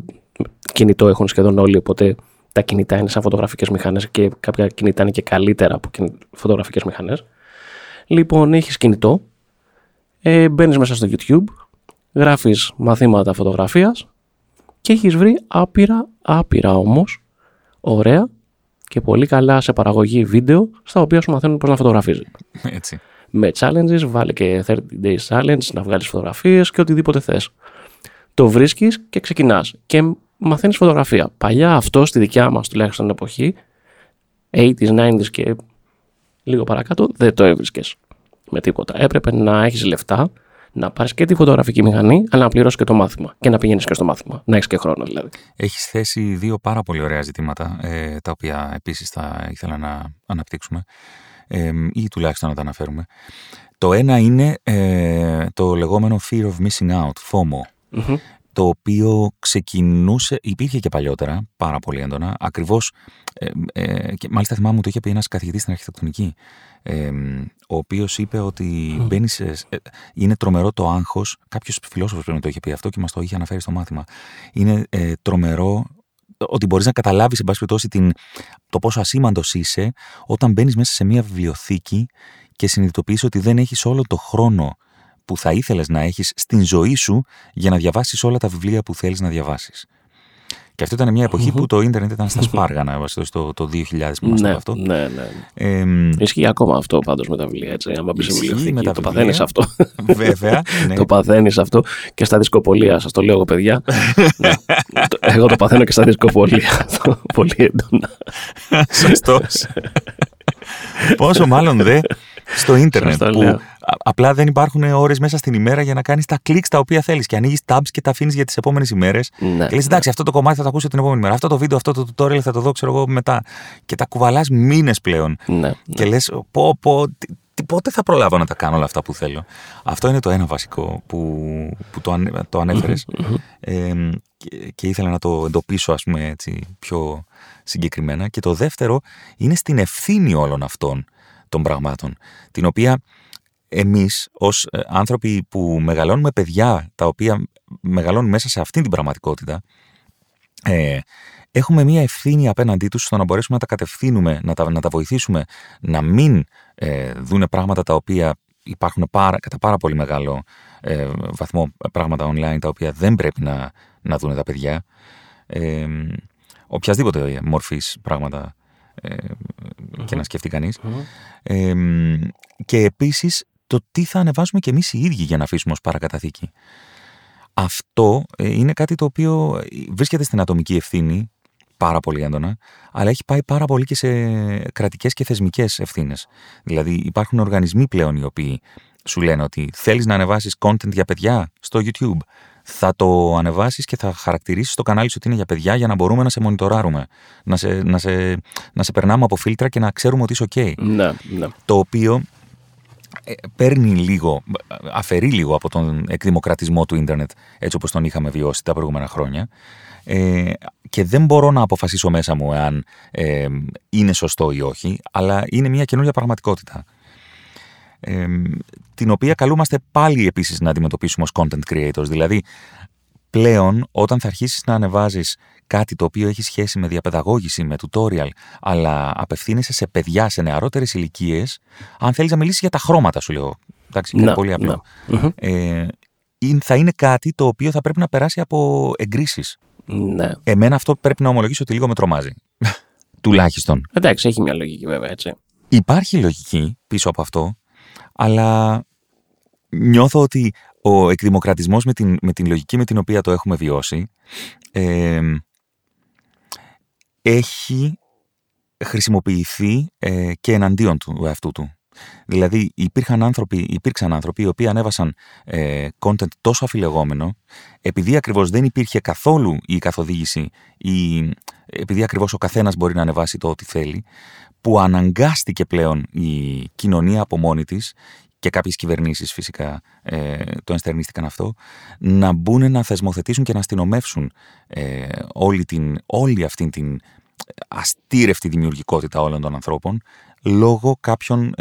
κινητό έχουν σχεδόν όλοι, οπότε τα κινητά είναι σαν φωτογραφικές μηχανές και κάποια κινητά είναι και καλύτερα από φωτογραφικές μηχανές. Λοιπόν, έχεις κινητό, μπαίνεις μέσα στο YouTube, γράφεις μαθήματα φωτογραφίας και έχεις βρει άπειρα όμως, ωραία και πολύ καλά σε παραγωγή βίντεο, στα οποία σου μαθαίνουν πώς να φωτογραφίζει. Έτσι. Με challenges, βάλε και 30 days challenge, να βγάλεις φωτογραφίες και οτιδήποτε θες. Το βρίσκεις και ξεκινάς και μαθαίνεις φωτογραφία. Παλιά αυτό στη δικιά μας τουλάχιστον εποχή, 80s, 90s και λίγο παρακάτω, δεν το έβρισκες με τίποτα. Έπρεπε να έχεις λεφτά, να πάρεις και τη φωτογραφική μηχανή, αλλά να πληρώσεις και το μάθημα και να πηγαίνεις και στο μάθημα, να έχεις και χρόνο δηλαδή. Έχεις θέσει δύο πάρα πολύ ωραία ζητήματα, τα οποία επίσης θα ήθελα να αναπτύξουμε ή τουλάχιστον να τα αναφέρουμε. Το ένα είναι το λεγόμενο fear of missing out, FOMO. Mm-hmm. Το οποίο ξεκινούσε, υπήρχε και παλιότερα, πάρα πολύ έντονα, ακριβώς, και μάλιστα θυμάμαι μου το είχε πει ένας καθηγητής στην αρχιτεκτονική, ο οποίος είπε ότι μπαίνεις, είναι τρομερό το άγχος, κάποιος φιλόσοφος πρέπει να το είχε πει αυτό και μας το είχε αναφέρει στο μάθημα, είναι τρομερό ότι μπορείς να καταλάβεις, εν πάση περιπτώσει, το πόσο ασήμαντος είσαι όταν μπαίνεις μέσα σε μια βιβλιοθήκη και συνειδητοποιείς ότι δεν έχεις όλο το χρόνο που θα ήθελες να έχεις στην ζωή σου για να διαβάσεις όλα τα βιβλία που θέλεις να διαβάσεις. Και αυτό ήταν μια εποχή που το ίντερνετ ήταν στα σπάργανα, το 2000 που μας αυτό. Ναι. Ισχύει ακόμα αυτό πάντως με τα βιβλία, έτσι. Αν μπεις σε βιβλιοθήκη, το παθαίνεις αυτό. Βέβαια. Ναι. Το παθαίνεις αυτό και στα δισκοπολία, σας το λέω εγώ, παιδιά. Ναι. Εγώ το παθαίνω και στα δισκοπολία. Πολύ έντονα. Σωστός. Πόσο μάλλον δε στο ίντερνετ που απλά δεν υπάρχουν ώρες μέσα στην ημέρα για να κάνεις τα κλικ τα οποία θέλεις και ανοίγεις tabs και τα αφήνεις για τις επόμενες ημέρες. Ναι, και λες εντάξει, αυτό το κομμάτι θα το ακούσω την επόμενη μέρα. Αυτό το βίντεο, αυτό το tutorial θα το δω, ξέρω εγώ, μετά. Και τα κουβαλάς μήνες πλέον. Ναι, και λες πω, πότε θα προλάβω να τα κάνω όλα αυτά που θέλω. Αυτό είναι το ένα βασικό που το ανέφερες. Και ήθελα να το εντοπίσω, ας πούμε, έτσι, πιο συγκεκριμένα. Και το δεύτερο είναι στην ευθύνη όλων αυτών των πραγμάτων, την οποία εμείς ως άνθρωποι που μεγαλώνουμε παιδιά, τα οποία μεγαλώνουν μέσα σε αυτήν την πραγματικότητα, έχουμε μία ευθύνη απέναντί τους στο να μπορέσουμε να τα κατευθύνουμε, να τα βοηθήσουμε, να μην δούνε πράγματα τα οποία υπάρχουν κατά πάρα πολύ μεγάλο βαθμό, πράγματα online τα οποία δεν πρέπει να δούνε τα παιδιά. Οποιασδήποτε μορφής πράγματα και να σκεφτεί κανείς. Και επίσης το τι θα ανεβάζουμε κι εμείς οι ίδιοι για να αφήσουμε ως παρακαταθήκη. Αυτό είναι κάτι το οποίο βρίσκεται στην ατομική ευθύνη πάρα πολύ έντονα, αλλά έχει πάει πάρα πολύ και σε κρατικές και θεσμικές ευθύνες. Δηλαδή υπάρχουν οργανισμοί πλέον οι οποίοι σου λένε ότι θέλεις να ανεβάσεις content για παιδιά στο YouTube, θα το ανεβάσεις και θα χαρακτηρίσεις το κανάλι σου ότι είναι για παιδιά για να μπορούμε να σε μονιτοράρουμε, να σε περνάμε από φίλτρα και να ξέρουμε ότι είσαι ok. Ναι. Το οποίο αφαιρεί λίγο από τον εκδημοκρατισμό του ίντερνετ έτσι όπως τον είχαμε βιώσει τα προηγούμενα χρόνια, και δεν μπορώ να αποφασίσω μέσα μου εάν είναι σωστό ή όχι, αλλά είναι μια καινούργια πραγματικότητα, την οποία καλούμαστε πάλι επίσης να αντιμετωπίσουμε ως content creators. Δηλαδή πλέον όταν θα αρχίσεις να ανεβάζεις κάτι το οποίο έχει σχέση με διαπαιδαγώγηση, με tutorial, αλλά απευθύνεσαι σε παιδιά, σε νεαρότερες ηλικίες, αν θέλεις να μιλήσεις για τα χρώματα, σου λέω, εντάξει, κάτι πολύ απλό, θα είναι κάτι το οποίο θα πρέπει να περάσει από εγκρίσεις. Ναι. Εμένα αυτό πρέπει να ομολογήσω ότι λίγο με τρομάζει. Τουλάχιστον. Εντάξει, έχει μια λογική βέβαια, έτσι. Υπάρχει λογική πίσω από αυτό, αλλά νιώθω ότι ο εκδημοκρατισμός με την λογική με την οποία το έχουμε βιώσει έχει χρησιμοποιηθεί και εναντίον του εαυτού του. Δηλαδή υπήρξαν άνθρωποι οι οποίοι ανέβασαν content τόσο αφιλεγόμενο, επειδή ακριβώς δεν υπήρχε καθόλου η καθοδήγηση ή επειδή ακριβώς ο καθένας μπορεί να ανεβάσει το ό,τι θέλει, που αναγκάστηκε πλέον η κοινωνία από μόνη της, και κάποιες κυβερνήσεις φυσικά το ενστερνίστηκαν αυτό, να μπουν να θεσμοθετήσουν και να αστυνομεύσουν όλη αυτήν την αστήρευτη δημιουργικότητα όλων των ανθρώπων, λόγω κάποιων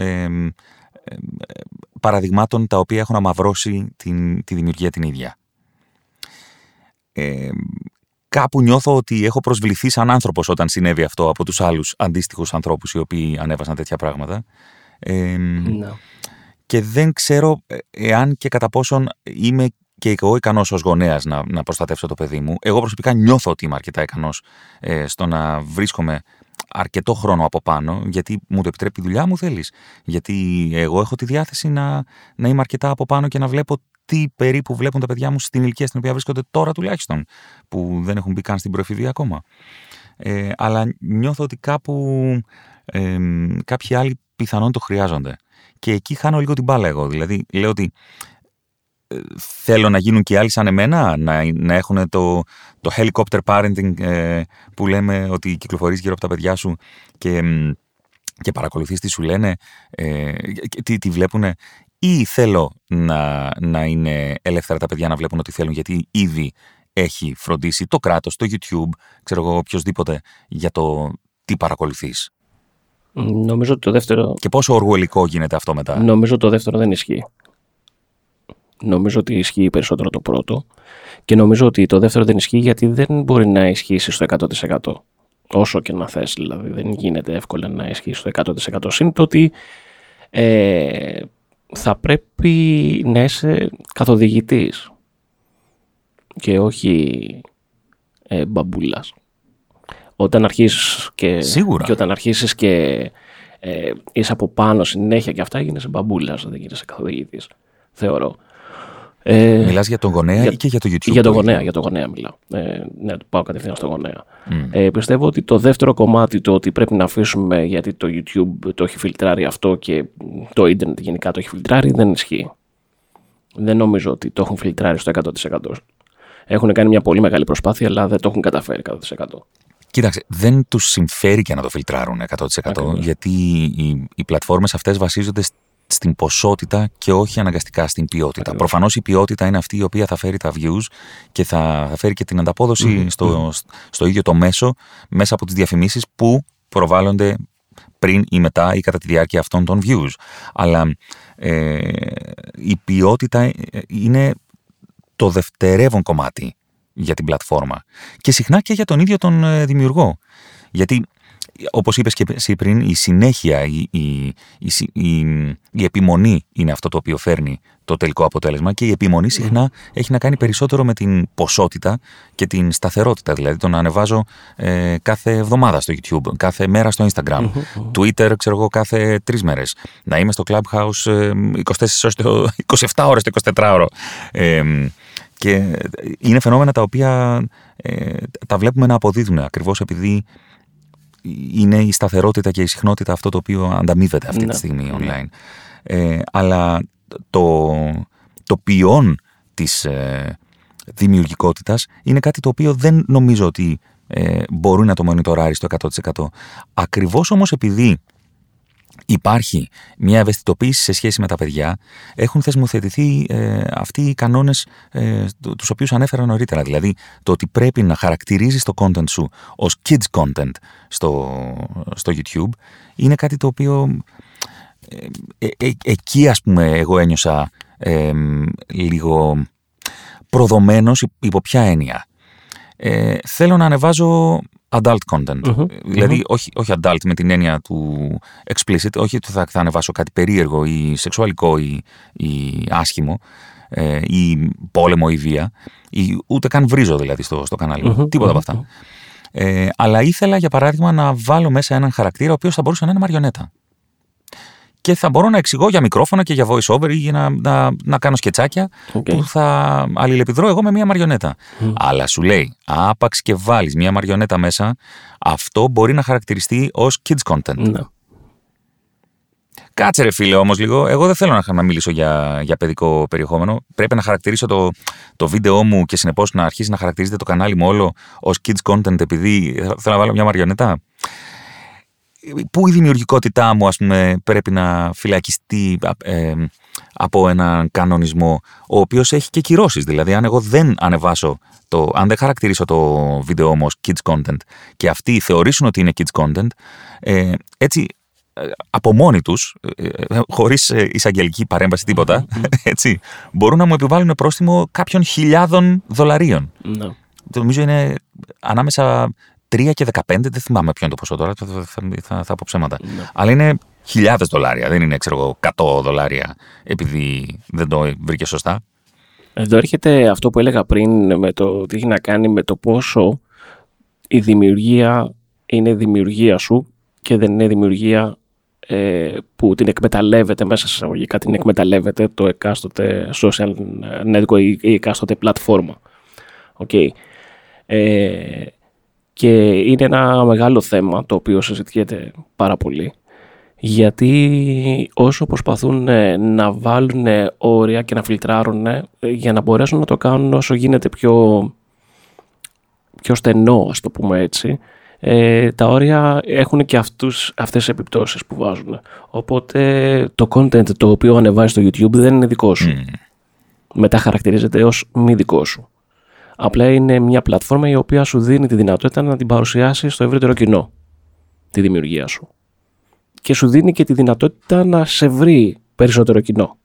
παραδειγμάτων τα οποία έχουν αμαυρώσει τη δημιουργία την ίδια. Κάπου νιώθω ότι έχω προσβληθεί σαν άνθρωπος όταν συνέβη αυτό από τους άλλους αντίστοιχους ανθρώπους οι οποίοι ανέβασαν τέτοια πράγματα. Και δεν ξέρω εάν και κατά πόσον είμαι και εγώ ικανός ως γονέας να προστατεύσω το παιδί μου. Εγώ προσωπικά νιώθω ότι είμαι αρκετά ικανός στο να βρίσκομαι αρκετό χρόνο από πάνω, γιατί μου το επιτρέπει η δουλειά μου, θέλεις. Γιατί εγώ έχω τη διάθεση να είμαι αρκετά από πάνω και να βλέπω τι περίπου βλέπουν τα παιδιά μου στην ηλικία στην οποία βρίσκονται τώρα τουλάχιστον, που δεν έχουν μπει καν στην προεφηβεία ακόμα. Αλλά νιώθω ότι κάπου κάποιοι άλλοι πιθανόν το χρειάζονται. Και εκεί χάνω λίγο την μπάλα εγώ. Δηλαδή λέω ότι θέλω να γίνουν και άλλοι σαν εμένα, να έχουν το helicopter parenting που λέμε, ότι κυκλοφορείς γύρω από τα παιδιά σου και παρακολουθείς τι σου λένε, τι βλέπουν, ή θέλω να είναι ελεύθερα τα παιδιά να βλέπουν ό,τι θέλουν, γιατί ήδη έχει φροντίσει το κράτος, το YouTube, ξέρω εγώ, οποιοδήποτε, για το τι παρακολουθείς. Νομίζω ότι το δεύτερο... Και πόσο οργουελικό γίνεται αυτό μετά. Νομίζω το δεύτερο δεν ισχύει. Νομίζω ότι ισχύει περισσότερο το πρώτο, και νομίζω ότι το δεύτερο δεν ισχύει γιατί δεν μπορεί να ισχύσει στο 100%. Όσο και να θες, δηλαδή δεν γίνεται εύκολα να ισχύσει στο 100%. Συν το ότι θα πρέπει να είσαι καθοδηγητής και όχι μπαμπούλας. Όταν αρχίσεις και όταν αρχίσεις και είσαι από πάνω συνέχεια και αυτά, γίνεσαι μπαμπούλας, δεν γίνεσαι καθοδηγητής, θεωρώ. Μιλάς για τον γονέα ή και για το YouTube? Για τον γονέα μιλάω. Ναι, πάω κατευθείαν στον γονέα. Πιστεύω ότι το δεύτερο κομμάτι, το ότι πρέπει να αφήσουμε γιατί το YouTube το έχει φιλτράρει αυτό και το ίντερνετ γενικά το έχει φιλτράρει, δεν ισχύει. Δεν νομίζω ότι το έχουν φιλτράρει στο 100%. Έχουν κάνει μια πολύ μεγάλη προσπάθεια, αλλά δεν το έχουν καταφέρει 100%. Κοίταξε, δεν τους συμφέρει και να το φιλτράρουν 100%, γιατί οι πλατφόρμες αυτές βασίζονται στην ποσότητα και όχι αναγκαστικά στην ποιότητα. Προφανώς η ποιότητα είναι αυτή η οποία θα φέρει τα views και θα φέρει και την ανταπόδοση στο ίδιο το μέσο, μέσα από τις διαφημίσεις που προβάλλονται πριν ή μετά ή κατά τη διάρκεια αυτών των views. Αλλά η ποιότητα είναι το δευτερεύον κομμάτι για την πλατφόρμα και συχνά και για τον ίδιο τον δημιουργό. Γιατί, όπως είπες και εσύ πριν, η συνέχεια, η επιμονή είναι αυτό το οποίο φέρνει το τελικό αποτέλεσμα και η επιμονή συχνά έχει να κάνει περισσότερο με την ποσότητα και την σταθερότητα. Δηλαδή το να ανεβάζω κάθε εβδομάδα στο YouTube, κάθε μέρα στο Instagram, Twitter, ξέρω εγώ, κάθε 3 μέρες. Να είμαι στο Clubhouse 24 ώρες το 24ωρο. Και είναι φαινόμενα τα οποία τα βλέπουμε να αποδίδουν ακριβώς επειδή είναι η σταθερότητα και η συχνότητα αυτό το οποίο ανταμείβεται αυτή τη στιγμή online. Αλλά το ποιόν της δημιουργικότητας είναι κάτι το οποίο δεν νομίζω ότι μπορεί να το μονιτοράρει στο 100%. Ακριβώς όμως επειδή υπάρχει μια ευαισθητοποίηση σε σχέση με τα παιδιά, έχουν θεσμοθετηθεί αυτοί οι κανόνες τους οποίους ανέφερα νωρίτερα. Δηλαδή το ότι πρέπει να χαρακτηρίζεις το content σου ως kids content στο YouTube είναι κάτι το οποίο εκεί ας πούμε εγώ ένιωσα λίγο προδομένος. Υπό ποια έννοια? Θέλω να ανεβάζω adult content, δηλαδή όχι adult με την έννοια του explicit, όχι ότι θα ανεβάσω κάτι περίεργο ή σεξουαλικό ή άσχημο ή πόλεμο ή βία ή ούτε καν βρίζω δηλαδή στο κανάλι, τίποτα από αυτά. Αλλά ήθελα για παράδειγμα να βάλω μέσα έναν χαρακτήρα ο οποίος θα μπορούσε να είναι μαριονέτα και θα μπορώ να εξηγώ για μικρόφωνα και για voice over ή για να κάνω σκετσάκια που θα αλληλεπιδρώ εγώ με μια μαριονέτα. Αλλά σου λέει, άπαξ και βάλεις μια μαριονέτα μέσα, αυτό μπορεί να χαρακτηριστεί ως kids content. Κάτσε ρε φίλε όμως λίγο, εγώ δεν θέλω να μιλήσω για παιδικό περιεχόμενο. Πρέπει να χαρακτηρίσω το βίντεό μου και συνεπώς να αρχίσει να χαρακτηρίζεται το κανάλι μου όλο ως kids content επειδή θέλω να βάλω μια μαριονέτα. Πού η δημιουργικότητά μου, ας πούμε, πρέπει να φυλακιστεί από έναν κανονισμό ο οποίος έχει και κυρώσεις. Δηλαδή, αν εγώ δεν ανεβάσω αν δεν χαρακτηρίσω το βίντεό μου ως kids content και αυτοί θεωρήσουν ότι είναι kids content, έτσι από μόνοι τους, χωρίς εισαγγελική παρέμβαση τίποτα, έτσι, μπορούν να μου επιβάλλουν πρόστιμο κάποιων χιλιάδων $1,000. Νομίζω είναι ανάμεσα 3 και 15, δεν θυμάμαι ποιο είναι το ποσό τώρα, θα πω ψέματα. Αλλά είναι $1,000, δεν είναι ξέρω εγώ $100 επειδή δεν το βρήκε σωστά. Εδώ έρχεται αυτό που έλεγα πριν, με το τι έχει να κάνει με το πόσο η δημιουργία είναι δημιουργία σου και δεν είναι δημιουργία που την εκμεταλλεύεται, μέσα σε εισαγωγικά την εκμεταλλεύεται το εκάστοτε social network ή εκάστοτε πλατφόρμα. Okay. Και είναι ένα μεγάλο θέμα το οποίο συζητιέται πάρα πολύ, γιατί όσο προσπαθούν να βάλουν όρια και να φιλτράρουν για να μπορέσουν να το κάνουν όσο γίνεται πιο στενό, ας το πούμε έτσι, τα όρια έχουν και αυτές τις επιπτώσεις που βάζουν. Οπότε το content το οποίο ανεβάζεις στο YouTube δεν είναι δικό σου. Μετά χαρακτηρίζεται ως μη δικό σου. Απλά είναι μια πλατφόρμα η οποία σου δίνει τη δυνατότητα να την παρουσιάσεις στο ευρύτερο κοινό, τη δημιουργία σου. Και σου δίνει και τη δυνατότητα να σε βρει περισσότερο κοινό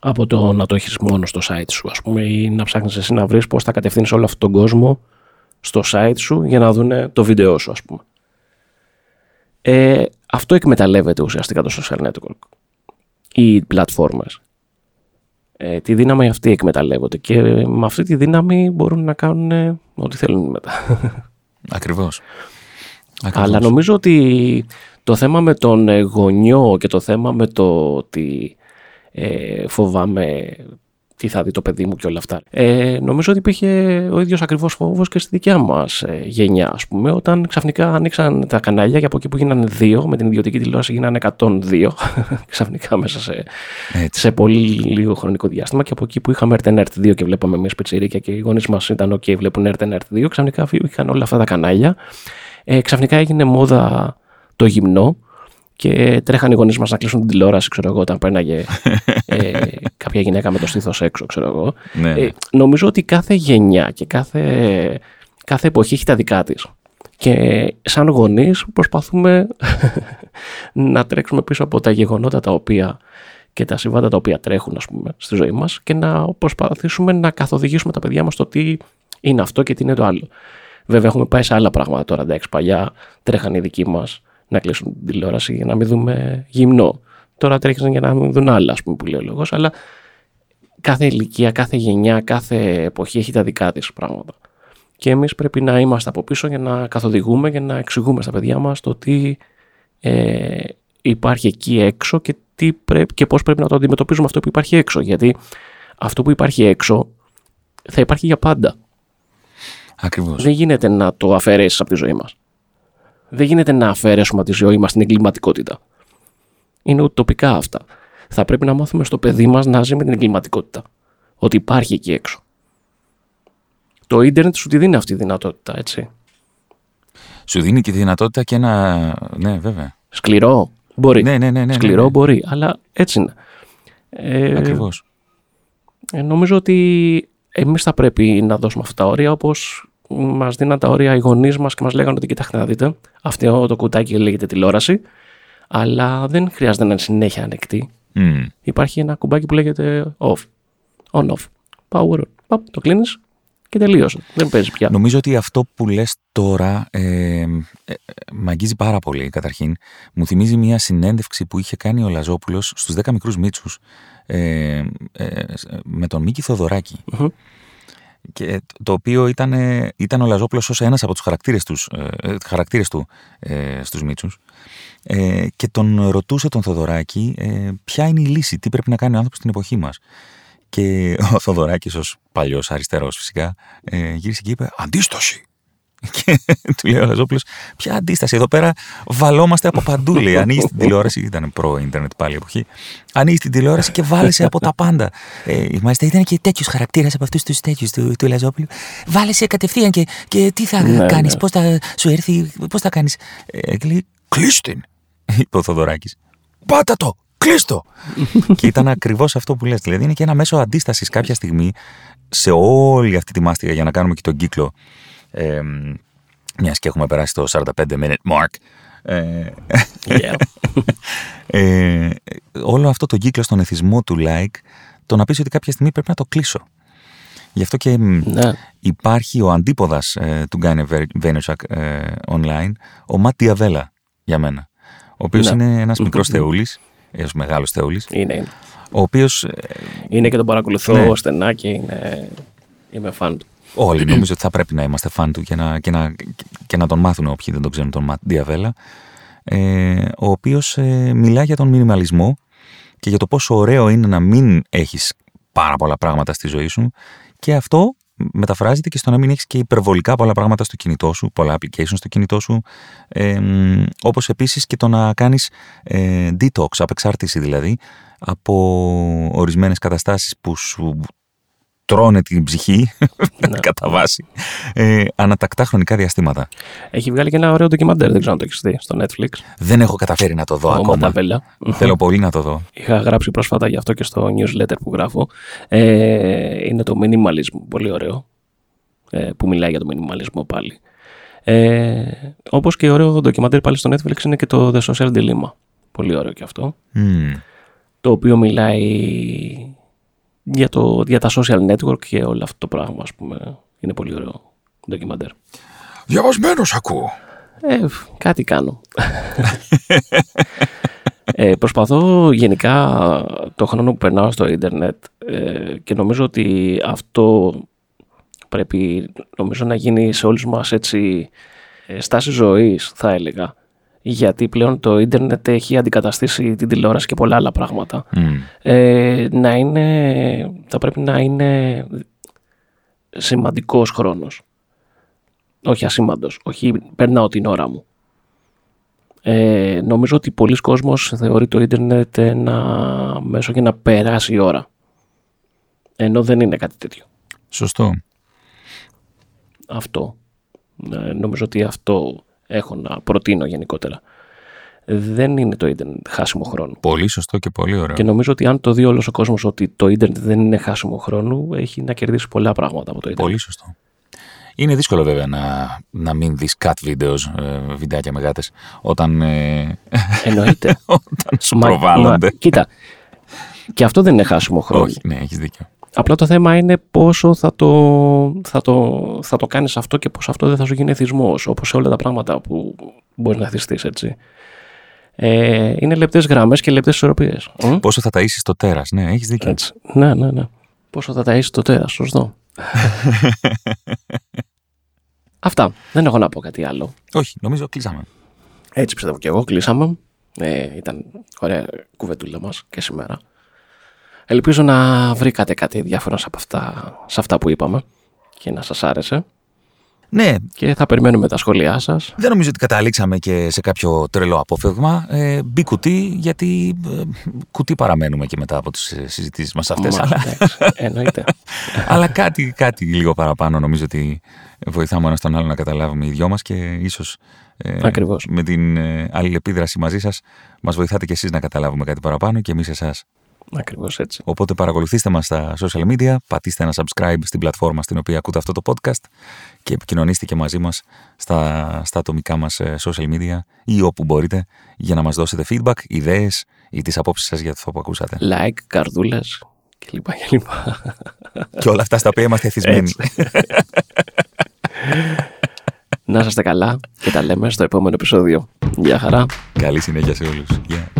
από το να το έχεις μόνο στο site σου, ας πούμε, ή να ψάχνεις εσύ να βρεις πώς θα κατευθύνεις όλο αυτόν τον κόσμο στο site σου για να δουν το βίντεό σου, ας πούμε. Αυτό εκμεταλλεύεται ουσιαστικά το social network, οι πλατφόρμες. Τη δύναμη αυτή εκμεταλλεύονται και με αυτή τη δύναμη μπορούν να κάνουν ό,τι θέλουν μετά. Ακριβώς. Αλλά νομίζω ότι το θέμα με τον γονιό και το θέμα με το ότι φοβάμαι τι θα δει το παιδί μου και όλα αυτά, νομίζω ότι υπήρχε ο ίδιος ακριβώς φόβος και στη δικιά μας γενιά, ας πούμε, όταν ξαφνικά ανοίξαν τα κανάλια και από εκεί που γίνανε 2, με την ιδιωτική τηλεόραση γίνανε 102 ξαφνικά μέσα σε πολύ λίγο χρονικό διάστημα, και από εκεί που είχαμε RTNR2 και βλέπαμε εμείς πιτσιρίκια και οι γονείς μας ήταν OK, βλέπουν RTNR2, ξαφνικά βγήκαν όλα αυτά τα κανάλια, ξαφνικά έγινε μόδα το γυμνό και τρέχανε οι γονείς μας να κλείσουν την τηλεόραση, ξέρω εγώ, όταν πέρναγε κάποια γυναίκα με το στήθος έξω, ξέρω εγώ. Ναι. Νομίζω ότι κάθε γενιά και κάθε εποχή έχει τα δικά της. Και σαν γονείς προσπαθούμε να τρέξουμε πίσω από τα γεγονότα τα οποία και τα συμβάντα τα οποία τρέχουν, ας πούμε, στη ζωή μας και να προσπαθήσουμε να καθοδηγήσουμε τα παιδιά μας το τι είναι αυτό και τι είναι το άλλο. Βέβαια, έχουμε πάει σε άλλα πράγματα τώρα. Εντάξει, παλιά τρέχαν οι δικοί μας να κλείσουν την τηλεόραση για να μην δούμε Γυμνό. Τώρα τρέχουν για να μην δουν άλλα, ας πούμε, που λέει ο λόγος. Αλλά κάθε ηλικία, κάθε γενιά, κάθε εποχή έχει τα δικά της πράγματα. Και εμείς πρέπει να είμαστε από πίσω για να καθοδηγούμε και να εξηγούμε στα παιδιά μας το τι υπάρχει εκεί έξω και, και πώς πρέπει να το αντιμετωπίζουμε αυτό που υπάρχει έξω. Γιατί αυτό που υπάρχει έξω θα υπάρχει για πάντα. Ακριβώς. Δεν γίνεται να το αφαιρέσεις από τη ζωή μας. Δεν γίνεται να αφαιρέσουμε από τη ζωή μας την εγκληματικότητα. Είναι ουτοπικά αυτά. Θα πρέπει να μάθουμε στο παιδί μας να ζει με την εγκληματικότητα. Ότι υπάρχει εκεί έξω. Το ίντερνετ σου τη δίνει αυτή τη δυνατότητα, έτσι. Σου δίνει και τη δυνατότητα και ένα... Ναι, βέβαια. Σκληρό μπορεί. Ναι. Σκληρό μπορεί, αλλά έτσι είναι. Ακριβώς. Νομίζω ότι εμείς θα πρέπει να δώσουμε αυτά τα όρια, όπως μας δίναν τα όρια οι γονείς μας και μας λέγανε ότι κοιτάξτε να δείτε, αυτό το κουτάκι λέγεται τηλεόραση, αλλά δεν χρειάζεται να είναι συνέχεια ανοιχτή. Mm. Υπάρχει ένα κουμπάκι που λέγεται off, on-off, power, on. Το κλείνεις και τελείωσε. Δεν παίζει πια. Νομίζω ότι αυτό που λες τώρα μ' αγγίζει πάρα πολύ, καταρχήν. Μου θυμίζει μια συνέντευξη που είχε κάνει ο Λαζόπουλος στους 10 μικρούς Μίτσους με τον Μίκη Θοδωράκη. Mm-hmm. Και το οποίο ήταν ο Λαζόπουλος ως ένας από τους χαρακτήρες του στους Μίτσους και τον ρωτούσε τον Θοδωράκη ποια είναι η λύση, τι πρέπει να κάνει ο άνθρωπος στην εποχή μας. Και ο Θοδωράκης ως παλιός αριστερός φυσικά γύρισε και είπε «Αντίσταση». Και του λέει ο Λαζόπουλος «Ποια αντίσταση, εδώ πέρα βαλόμαστε από παντού». Λέει «Ανοίγεις την τηλεόραση», ήταν προ-ίντερνετ πάλι εποχή, «ανοίγεις την τηλεόραση και βάλεσαι από τα πάντα». Μάλιστα ήταν και τέτοιος χαρακτήρας από αυτούς τους τέτοιους του Λαζόπουλου. Βάλεσαι κατευθείαν και τι θα κάνεις, πώς θα σου έρθει, πώς θα κάνεις. Λέει «Κλείστε», είπε ο Θοδωράκης. «Πάτα το! Κλείστο!» Και ήταν ακριβώς αυτό που λες. Δηλαδή είναι και ένα μέσο αντίστασης κάποια στιγμή σε όλη αυτή τη μάστιγα, για να κάνουμε και τον κύκλο, μιας και έχουμε περάσει το 45 minute mark. Yeah. Όλο αυτό το κύκλο στον εθισμό του like, το να πεις ότι κάποια στιγμή πρέπει να το κλείσω. Γι' αυτό και υπάρχει ο αντίποδας του Γκάινε Βέινερτσακ online, ο Ματ Διαβέλα για μένα, ο οποίος είναι ένας μικρός θεούλης, έως μεγάλος θεούλης. Είναι. Ο οποίος... Είναι και τον παρακολουθώ στενά και είμαι φαν του. Όλοι νομίζω ότι θα πρέπει να είμαστε φαν του και να τον μάθουν όποιοι δεν τον ξέρουν τον Ματ Διαβέλα, ο οποίος μιλά για τον μινιμαλισμό και για το πόσο ωραίο είναι να μην έχεις πάρα πολλά πράγματα στη ζωή σου, και αυτό μεταφράζεται και στο να μην έχεις και υπερβολικά πολλά πράγματα στο κινητό σου, πολλά applications στο κινητό σου, όπως επίσης και το να κάνεις detox, απεξάρτηση δηλαδή, από ορισμένες καταστάσεις που σου τρώνε την ψυχή, κατά βάση, ανατακτά χρονικά διαστήματα. Έχει βγάλει και ένα ωραίο ντοκιμαντέρ, δεν ξέρω αν το έχεις δει, στο Netflix. Δεν έχω καταφέρει να το δω ακόμα. Θέλω πολύ να το δω. Είχα γράψει πρόσφατα γι' αυτό και στο newsletter που γράφω. Είναι το minimalism, πολύ ωραίο, που μιλάει για το minimalism πάλι. Όπως και ωραίο ντοκιμαντέρ πάλι στο Netflix είναι και το The Social Dilemma. Πολύ ωραίο και αυτό. Mm. Το οποίο μιλάει... Για τα social network και όλο αυτό το πράγμα, ας πούμε. Είναι πολύ ωραίο ντοκιμαντέρ. Διαβασμένος ακούω. Κάτι κάνω. Προσπαθώ γενικά το χρόνο που περνάω στο ίντερνετ και νομίζω ότι αυτό πρέπει να γίνει σε όλους μας έτσι στάση ζωής, θα έλεγα. Γιατί πλέον το ίντερνετ έχει αντικαταστήσει την τηλεόραση και πολλά άλλα πράγματα. Mm. Θα πρέπει να είναι σημαντικός χρόνος. Όχι ασήμαντος, όχι περνάω την ώρα μου. Νομίζω ότι πολλοί κόσμος θεωρεί το ίντερνετ ένα μέσο για να περάσει η ώρα. Ενώ δεν είναι κάτι τέτοιο. Σωστό. Νομίζω ότι αυτό... έχω να προτείνω γενικότερα. δεν είναι το ίντερνετ χάσιμο χρόνο. Πολύ σωστό και πολύ ωραίο. Και νομίζω ότι αν το δει όλος ο κόσμος ότι το ίντερνετ δεν είναι χάσιμο χρόνο, έχει να κερδίσει πολλά πράγματα από το ίντερνετ. Πολύ σωστό. Είναι δύσκολο βέβαια να μην δεις cut videos, βιντεάκια με γάτες, όταν, εννοείται. Όταν σου προβάλλονται. Κοίτα, και αυτό δεν είναι χάσιμο χρόνο. Όχι, ναι, έχεις δίκιο. Απλά το θέμα είναι πόσο θα το κάνεις αυτό και πως αυτό δεν θα σου γίνει εθισμός, όπως σε όλα τα πράγματα που μπορείς να εθιστείς, έτσι. Είναι λεπτές γραμμές και λεπτές ισορροπίες. Πόσο θα ταΐσεις το τέρας, ναι, έχεις δίκιο. Έτσι. Ναι. Πόσο θα ταΐσεις το τέρας, σωστό. Αυτά. Δεν έχω να πω κάτι άλλο. Όχι, νομίζω κλείσαμε. Έτσι πιστεύω και εγώ, κλείσαμε. Ήταν ωραία κουβεντούλα μας και σήμερα. Ελπίζω να βρήκατε κάτι διάφορα σε αυτά που είπαμε και να σας άρεσε. Ναι. Και θα περιμένουμε τα σχόλιά σας. Δεν νομίζω ότι καταλήξαμε και σε κάποιο τρελό απόφευγμα. Μπει κουτί, γιατί κουτί παραμένουμε και μετά από τις συζητήσεις μας αυτές. Αλλά... εννοείται. Αλλά κάτι λίγο παραπάνω νομίζω ότι βοηθάμε ένας τον άλλο να καταλάβουμε οι δυο μας και ίσως με την αλληλεπίδραση μαζί σας μας βοηθάτε και εσείς να καταλάβουμε κάτι παραπάνω και εμείς εσάς. Ακριβώς έτσι. Οπότε παρακολουθήστε μας στα social media, πατήστε ένα subscribe στην πλατφόρμα στην οποία ακούτε αυτό το podcast και επικοινωνήστε και μαζί μας στα ατομικά μας social media ή όπου μπορείτε για να μας δώσετε feedback, ιδέες ή τις απόψεις σας για αυτό που ακούσατε. Like, καρδούλες κλπ. Και όλα αυτά στα οποία είμαστε εθισμένοι. Να είστε καλά και τα λέμε στο επόμενο επεισόδιο. Γεια χαρά. Καλή συνέχεια σε όλους. Yeah.